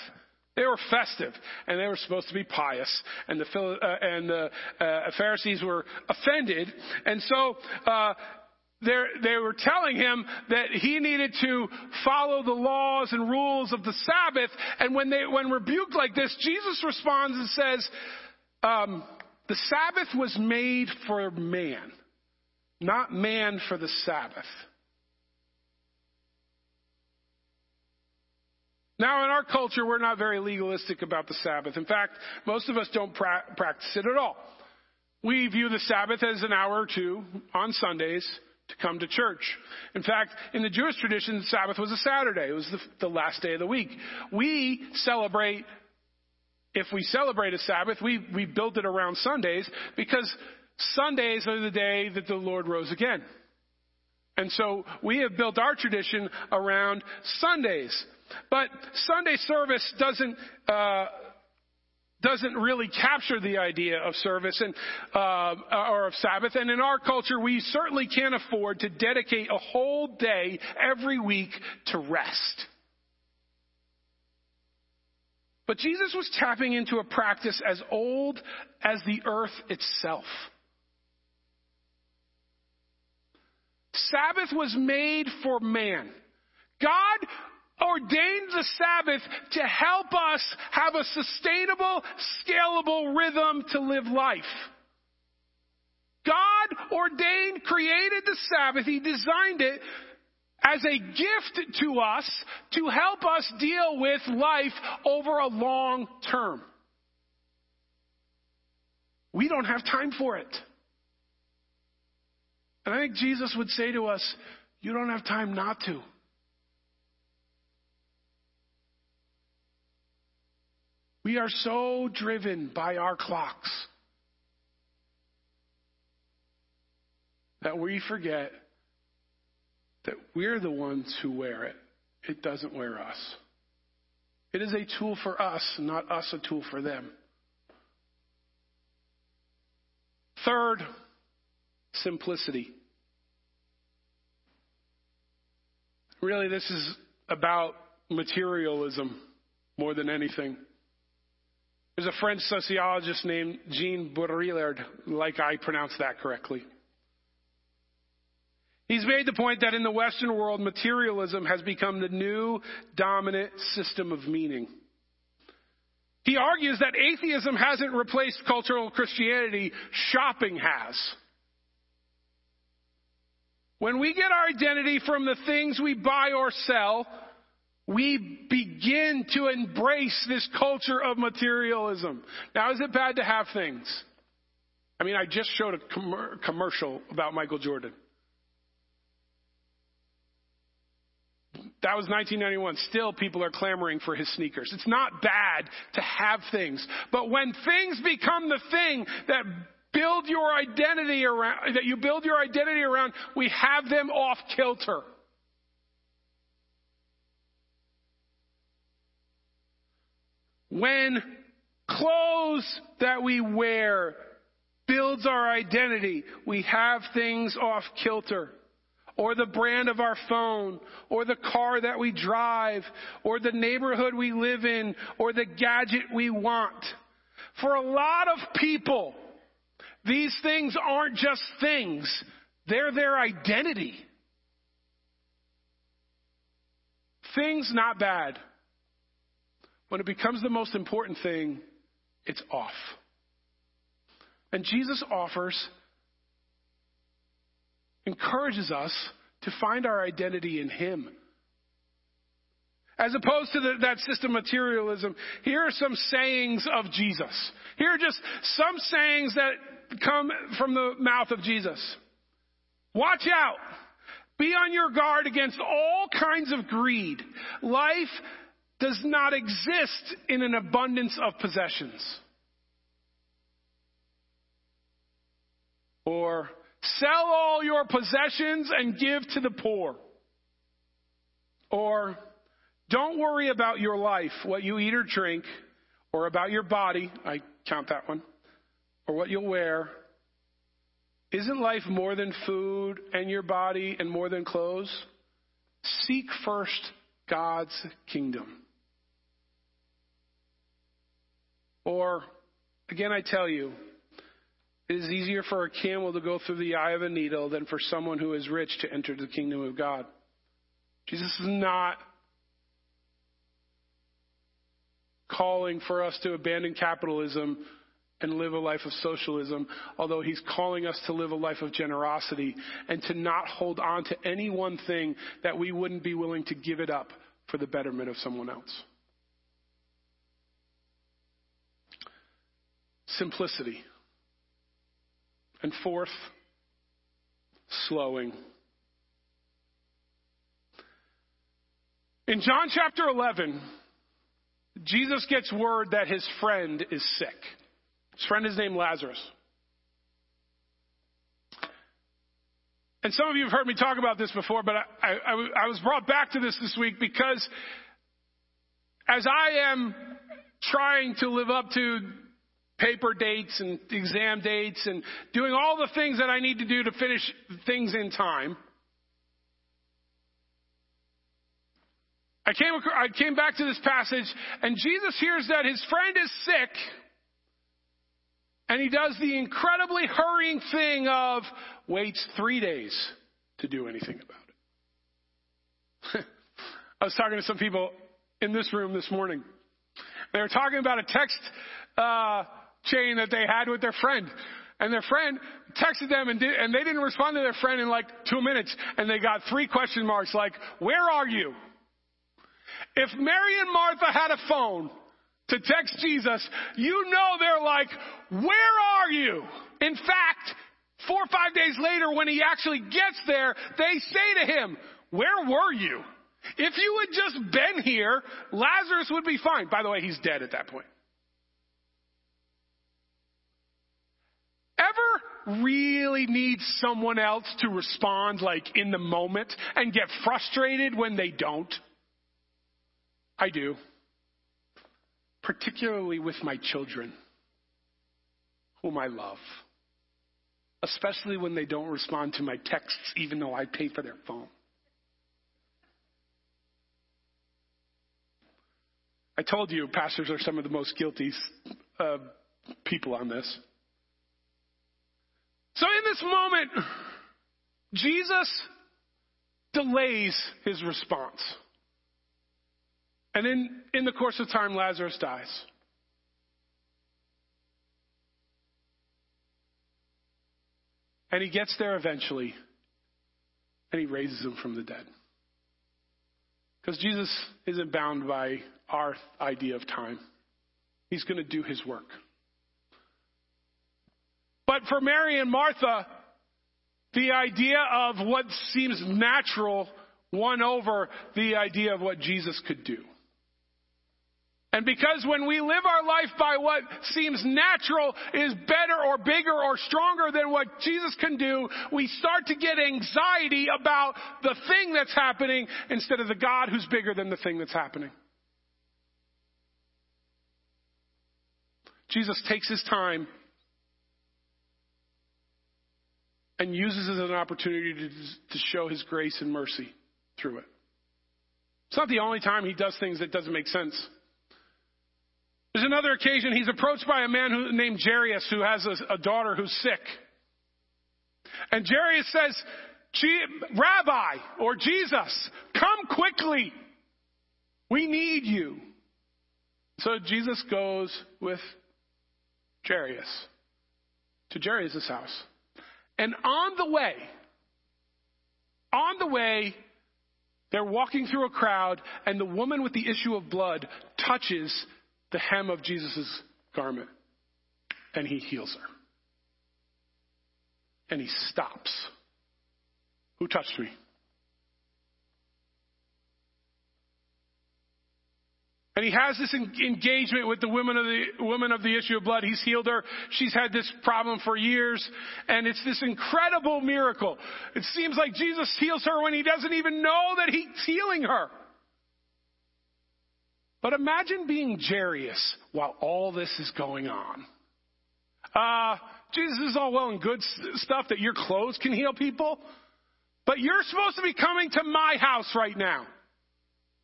They were festive, and they were supposed to be pious, and the, Phil- uh, and the uh, Pharisees were offended. And so Uh, They're, they were telling him that he needed to follow the laws and rules of the Sabbath. And when they, when rebuked like this, Jesus responds and says, um, the Sabbath was made for man, not man for the Sabbath. Now, in our culture, we're not very legalistic about the Sabbath. In fact, most of us don't pra- practice it at all. We view the Sabbath as an hour or two on Sundays to come to church. In fact, in the Jewish tradition, Sabbath was a Saturday. It was the, the last day of the week. We celebrate, if we celebrate a Sabbath, we, we build it around Sundays because Sundays are the day that the Lord rose again. And so we have built our tradition around Sundays. But Sunday service doesn't uh, doesn't really capture the idea of service and uh, or of Sabbath. And in our culture, we certainly can't afford to dedicate a whole day every week to rest. But Jesus was tapping into a practice as old as the earth itself. Sabbath was made for man. God ordained the Sabbath to help us have a sustainable, scalable rhythm to live life. God ordained, created the Sabbath. He designed it as a gift to us to help us deal with life over a long term. We don't have time for it. And I think Jesus would say to us, you don't have time not to. We are so driven by our clocks that we forget that we're the ones who wear it. It doesn't wear us. It is a tool for us, not us a tool for them. Third, simplicity. Really, this is about materialism more than anything. There's a French sociologist named Jean Bourrillard, like I pronounced that correctly. He's made the point that in the Western world, materialism has become the new dominant system of meaning. He argues that atheism hasn't replaced cultural Christianity, shopping has. When we get our identity from the things we buy or sell, we begin to embrace this culture of materialism. Now, is it bad to have things? I mean, I just showed a com- commercial about Michael Jordan. That was nineteen ninety-one. Still, people are clamoring for his sneakers. It's not bad to have things. But when things become the thing that build your identity around, that you build your identity around, we have them off kilter. When clothes that we wear builds our identity, we have things off kilter. Or the brand of our phone, or the car that we drive, or the neighborhood we live in, or the gadget we want. For a lot of people, these things aren't just things. They're their identity. Things, not bad. When it becomes the most important thing, it's off. And Jesus offers encourages us to find our identity in him. As opposed to the, that system of materialism, here are some sayings of Jesus. Here are just some sayings that come from the mouth of Jesus. Watch out. Be on your guard against all kinds of greed. Life does not exist in an abundance of possessions. Or sell all your possessions and give to the poor. Or, don't worry about your life, what you eat or drink, or about your body, I count that one, or what you'll wear. Isn't life more than food and your body and more than clothes? Seek first God's kingdom. Or, again, I tell you, it is easier for a camel to go through the eye of a needle than for someone who is rich to enter the kingdom of God. Jesus is not calling for us to abandon capitalism and live a life of socialism, although he's calling us to live a life of generosity and to not hold on to any one thing that we wouldn't be willing to give it up for the betterment of someone else. Simplicity. And fourth, slowing. In John chapter eleven, Jesus gets word that his friend is sick. His friend is named Lazarus. And some of you have heard me talk about this before, but I, I, I was brought back to this this week because as I am trying to live up to paper dates and exam dates and doing all the things that I need to do to finish things in time, I came, I came back to this passage, and Jesus hears that his friend is sick, and he does the incredibly hurrying thing of waits three days to do anything about it. I was talking to some people in this room this morning. They were talking about a text uh chain that they had with their friend, and their friend texted them and, did, and they didn't respond to their friend in like two minutes, and they got three question marks like, where are you? If Mary and Martha had a phone to text Jesus, you know they're like, where are you? In fact, four or five days later when he actually gets there, they say to him, where were you? If you had just been here, Lazarus would be fine. By the way, he's dead at that point. Ever really need someone else to respond like in the moment and get frustrated when they don't? I do. Particularly with my children, whom I love. Especially when they don't respond to my texts, even though I pay for their phone. I told you pastors are some of the most guilty uh, people on this. So in this moment, Jesus delays his response. And in, in the course of time, Lazarus dies. And he gets there eventually, and he raises him from the dead. Because Jesus isn't bound by our idea of time. He's going to do his work. But for Mary and Martha, the idea of what seems natural won over the idea of what Jesus could do. And because when we live our life by what seems natural is better or bigger or stronger than what Jesus can do, we start to get anxiety about the thing that's happening instead of the God who's bigger than the thing that's happening. Jesus takes his time and uses it as an opportunity to, to show his grace and mercy through it. It's not the only time he does things that doesn't make sense. There's another occasion he's approached by a man who, named Jairus, who has a, a daughter who's sick. And Jairus says, Rabbi, or Jesus, come quickly. We need you. So Jesus goes with Jairus to Jairus' house. And on the way, on the way, they're walking through a crowd, and the woman with the issue of blood touches the hem of Jesus' garment, and he heals her. And he stops. Who touched me? And he has this engagement with the woman of the woman of the issue of blood. He's healed her. She's had this problem for years. And it's this incredible miracle. It seems like Jesus heals her when he doesn't even know that he's healing her. But imagine being Jairus while all this is going on. Uh, Jesus is all well and good stuff that your clothes can heal people. But you're supposed to be coming to my house right now.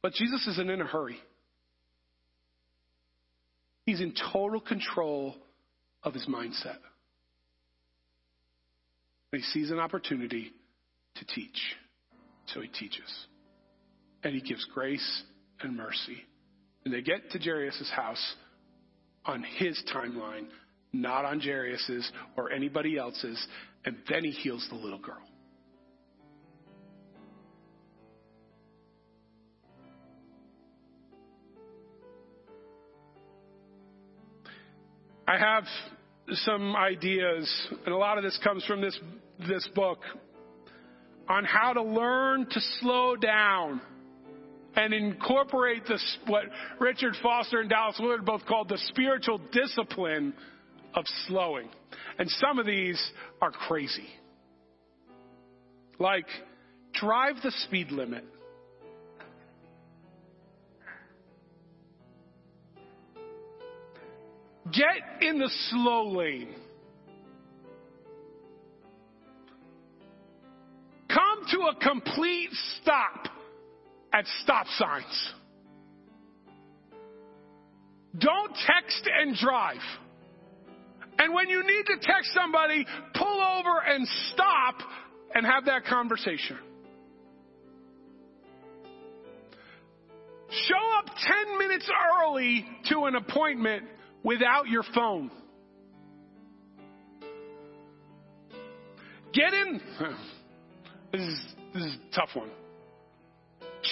But Jesus isn't in a hurry. He's in total control of his mindset. He sees an opportunity to teach. So he teaches. And he gives grace and mercy. And they get to Jairus' house on his timeline, not on Jairus' or anybody else's. And then he heals the little girl. I have some ideas, and a lot of this comes from this, this book, on how to learn to slow down and incorporate this, what Richard Foster and Dallas Willard both called the spiritual discipline of slowing. And some of these are crazy. Like, drive the speed limit. Get in the slow lane. Come to a complete stop at stop signs. Don't text and drive. And when you need to text somebody, pull over and stop and have that conversation. Show up ten minutes early to an appointment without your phone. Get in. This is, this is a tough one.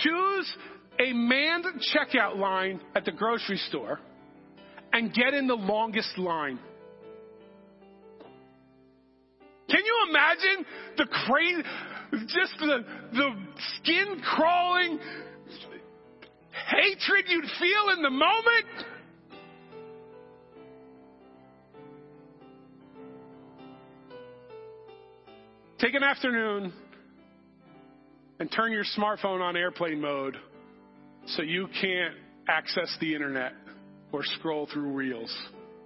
Choose a manned checkout line at the grocery store and get in the longest line. Can you imagine the crazy, just the, the skin crawling hatred you'd feel in the moment? Take an afternoon and turn your smartphone on airplane mode so you can't access the internet or scroll through reels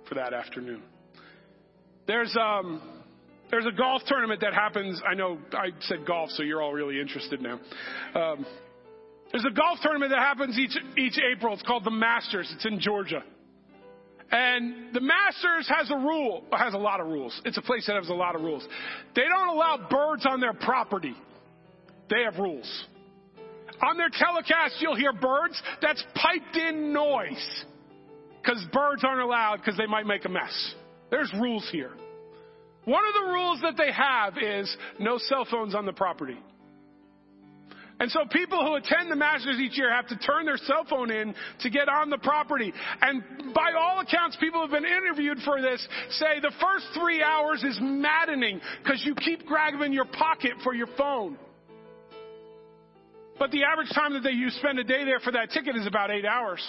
for that afternoon. There's um, there's a golf tournament that happens. I know I said golf, so you're all really interested now. Um, There's a golf tournament that happens each each April. It's called the Masters. It's in Georgia. And the Masters has a rule, has a lot of rules. It's a place that has a lot of rules. They don't allow birds on their property. They have rules. On their telecast, you'll hear birds. That's piped-in noise because birds aren't allowed because they might make a mess. There's rules here. One of the rules that they have is no cell phones on the property. And so people who attend the Masters each year have to turn their cell phone in to get on the property. And by all accounts, people who have been interviewed for this say the first three hours is maddening because you keep grabbing your pocket for your phone. But the average time that you spend a day there for that ticket is about eight hours.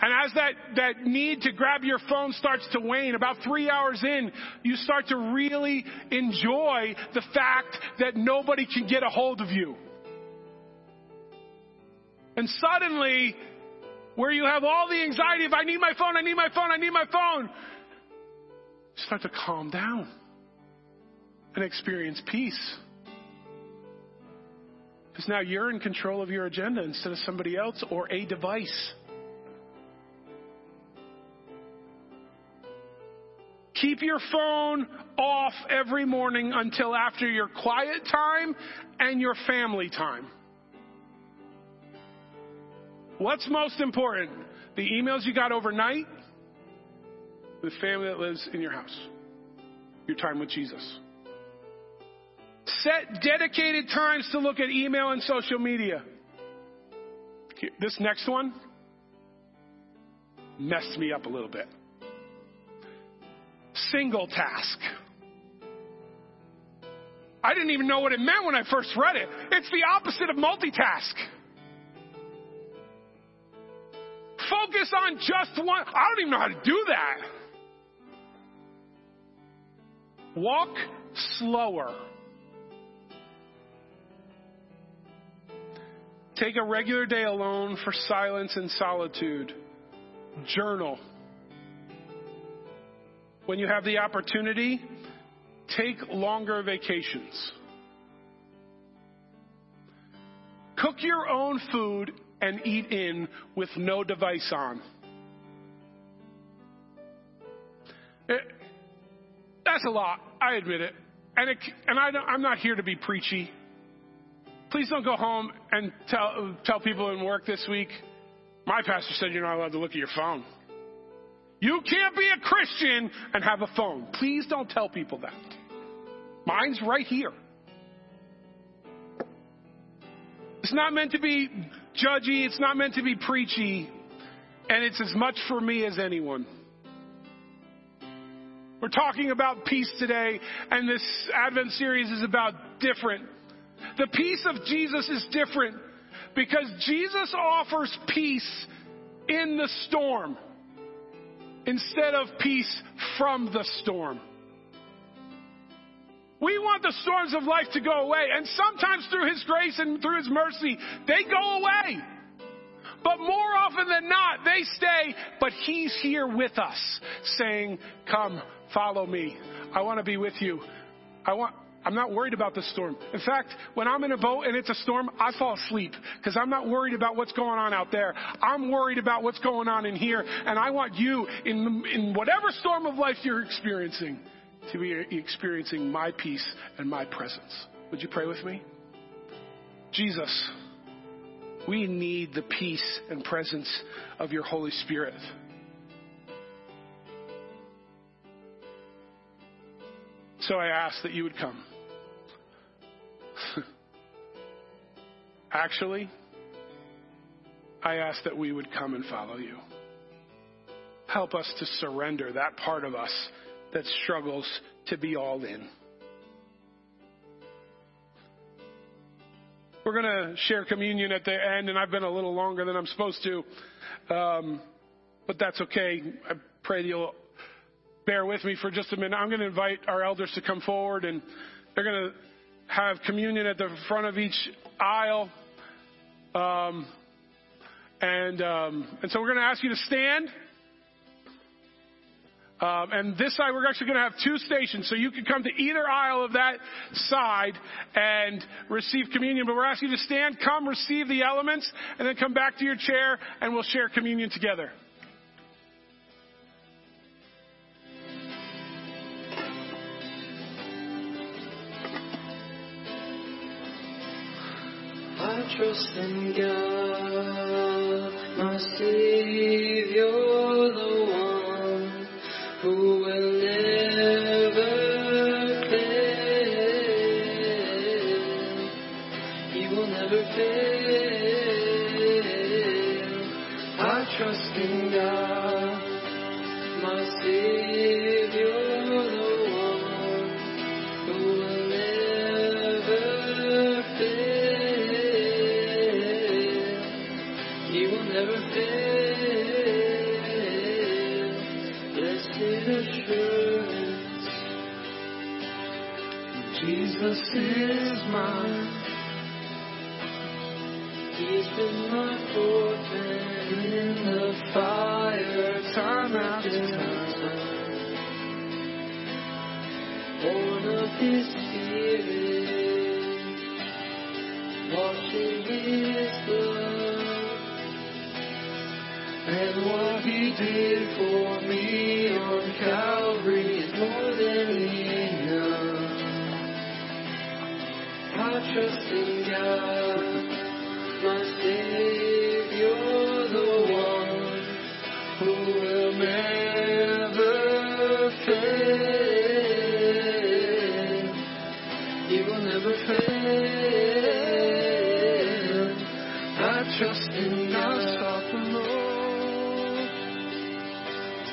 And as that, that need to grab your phone starts to wane, about three hours in, you start to really enjoy the fact that nobody can get a hold of you. And suddenly, where you have all the anxiety of, I need my phone, I need my phone, I need my phone, you start to calm down and experience peace. Because now you're in control of your agenda instead of somebody else or a device. Keep your phone off every morning until after your quiet time and your family time. What's most important? The emails you got overnight, the family that lives in your house, your time with Jesus. Set dedicated times to look at email and social media. This next one messed me up a little bit. Single task. I didn't even know what it meant when I first read it. It's the opposite of multitask. Focus on just one. I don't even know how to do that. Walk slower. Take a regular day alone for silence and solitude. Journal. When you have the opportunity, take longer vacations. Cook your own food and eat in with no device on. It, that's a lot. I admit it. And, it, and I don't, I'm not here to be preachy. Please don't go home and tell, tell people in work this week, my pastor said you're not allowed to look at your phone. You can't be a Christian and have a phone. Please don't tell people that. Mine's right here. It's not meant to be judgy. It's not meant to be preachy. And it's as much for me as anyone. We're talking about peace today, and this Advent series is about different. The peace of Jesus is different because Jesus offers peace in the storm instead of peace from the storm. We want the storms of life to go away, and sometimes through His grace and through His mercy, they go away. But more often than not, they stay, but He's here with us saying, come, follow me. I want to be with you. I want, I'm not worried about the storm. In fact, when I'm in a boat and it's a storm, I fall asleep because I'm not worried about what's going on out there. I'm worried about what's going on in here, and I want you in, in whatever storm of life you're experiencing to be experiencing my peace and my presence. Would you pray with me? Jesus, we need the peace and presence of your Holy Spirit. So I ask that you would come. Actually, I ask that we would come and follow you. Help us to surrender that part of us that struggles to be all in. We're going to share communion at the end, and I've been a little longer than I'm supposed to, um, but that's okay. I pray that you'll bear with me for just a minute. I'm going to invite our elders to come forward, and they're going to have communion at the front of each aisle. Um, and, um, and so we're going to ask you to stand. Um, and this side, we're actually going to have two stations, so you can come to either aisle of that side and receive communion. But we're asking you to stand, come, receive the elements, and then come back to your chair, and we'll share communion together. I trust in God, my Savior, the one who will never fail. He will never fail. I trust in God, my Savior. Jesus is mine. He's been my fortune in the fire, time after time. Born of His Spirit, washed in His blood, and what He did for me on Calvary is more than enough. I trust in God, my Savior, the one who will never fail. He will never fail. I trust in God, stop the Lord.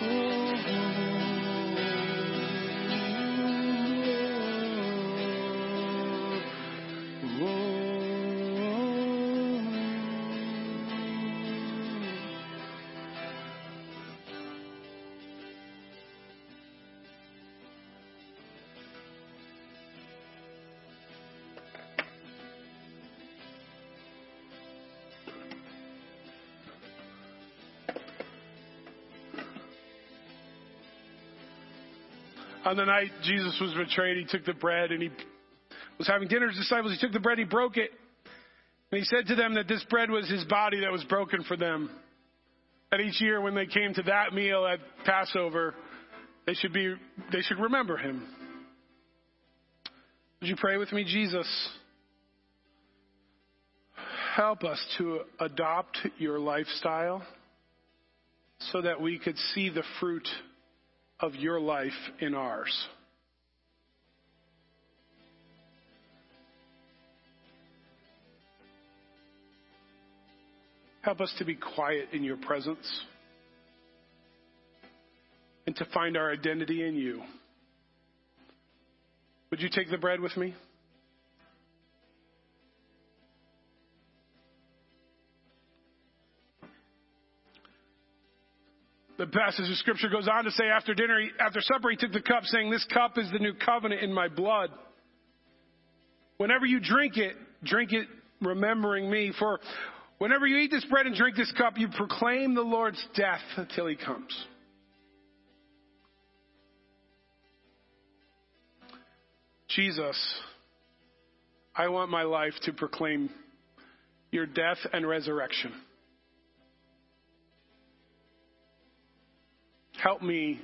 Oh, oh. On the night Jesus was betrayed, he took the bread and he was having dinner with his disciples. He took the bread, he broke it, and he said to them that this bread was his body that was broken for them. That each year when they came to that meal at Passover, they should be they should remember him. Would you pray with me? Jesus, help us to adopt your lifestyle so that we could see the fruit of of your life in ours. Help us to be quiet in your presence and to find our identity in you. Would you take the bread with me? The passage of Scripture goes on to say after dinner, after supper, he took the cup, saying, "This cup is the new covenant in my blood. Whenever you drink it, drink it remembering me. For whenever you eat this bread and drink this cup, you proclaim the Lord's death until he comes." Jesus, I want my life to proclaim your death and resurrection. Help me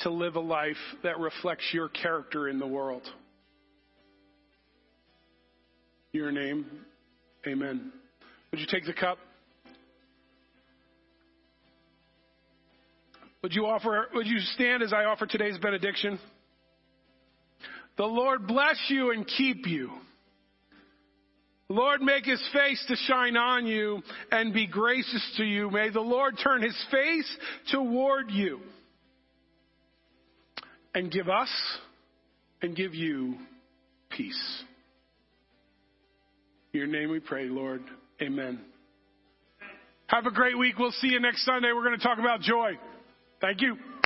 to live a life that reflects your character in the world. Your name, amen. Would you take the cup? Would you offer, would you stand as I offer today's benediction? The Lord bless you and keep you. Lord, make his face to shine on you and be gracious to you. May the Lord turn his face toward you and give us and give you peace. In your name we pray, Lord. Amen. Have a great week. We'll see you next Sunday. We're going to talk about joy. Thank you.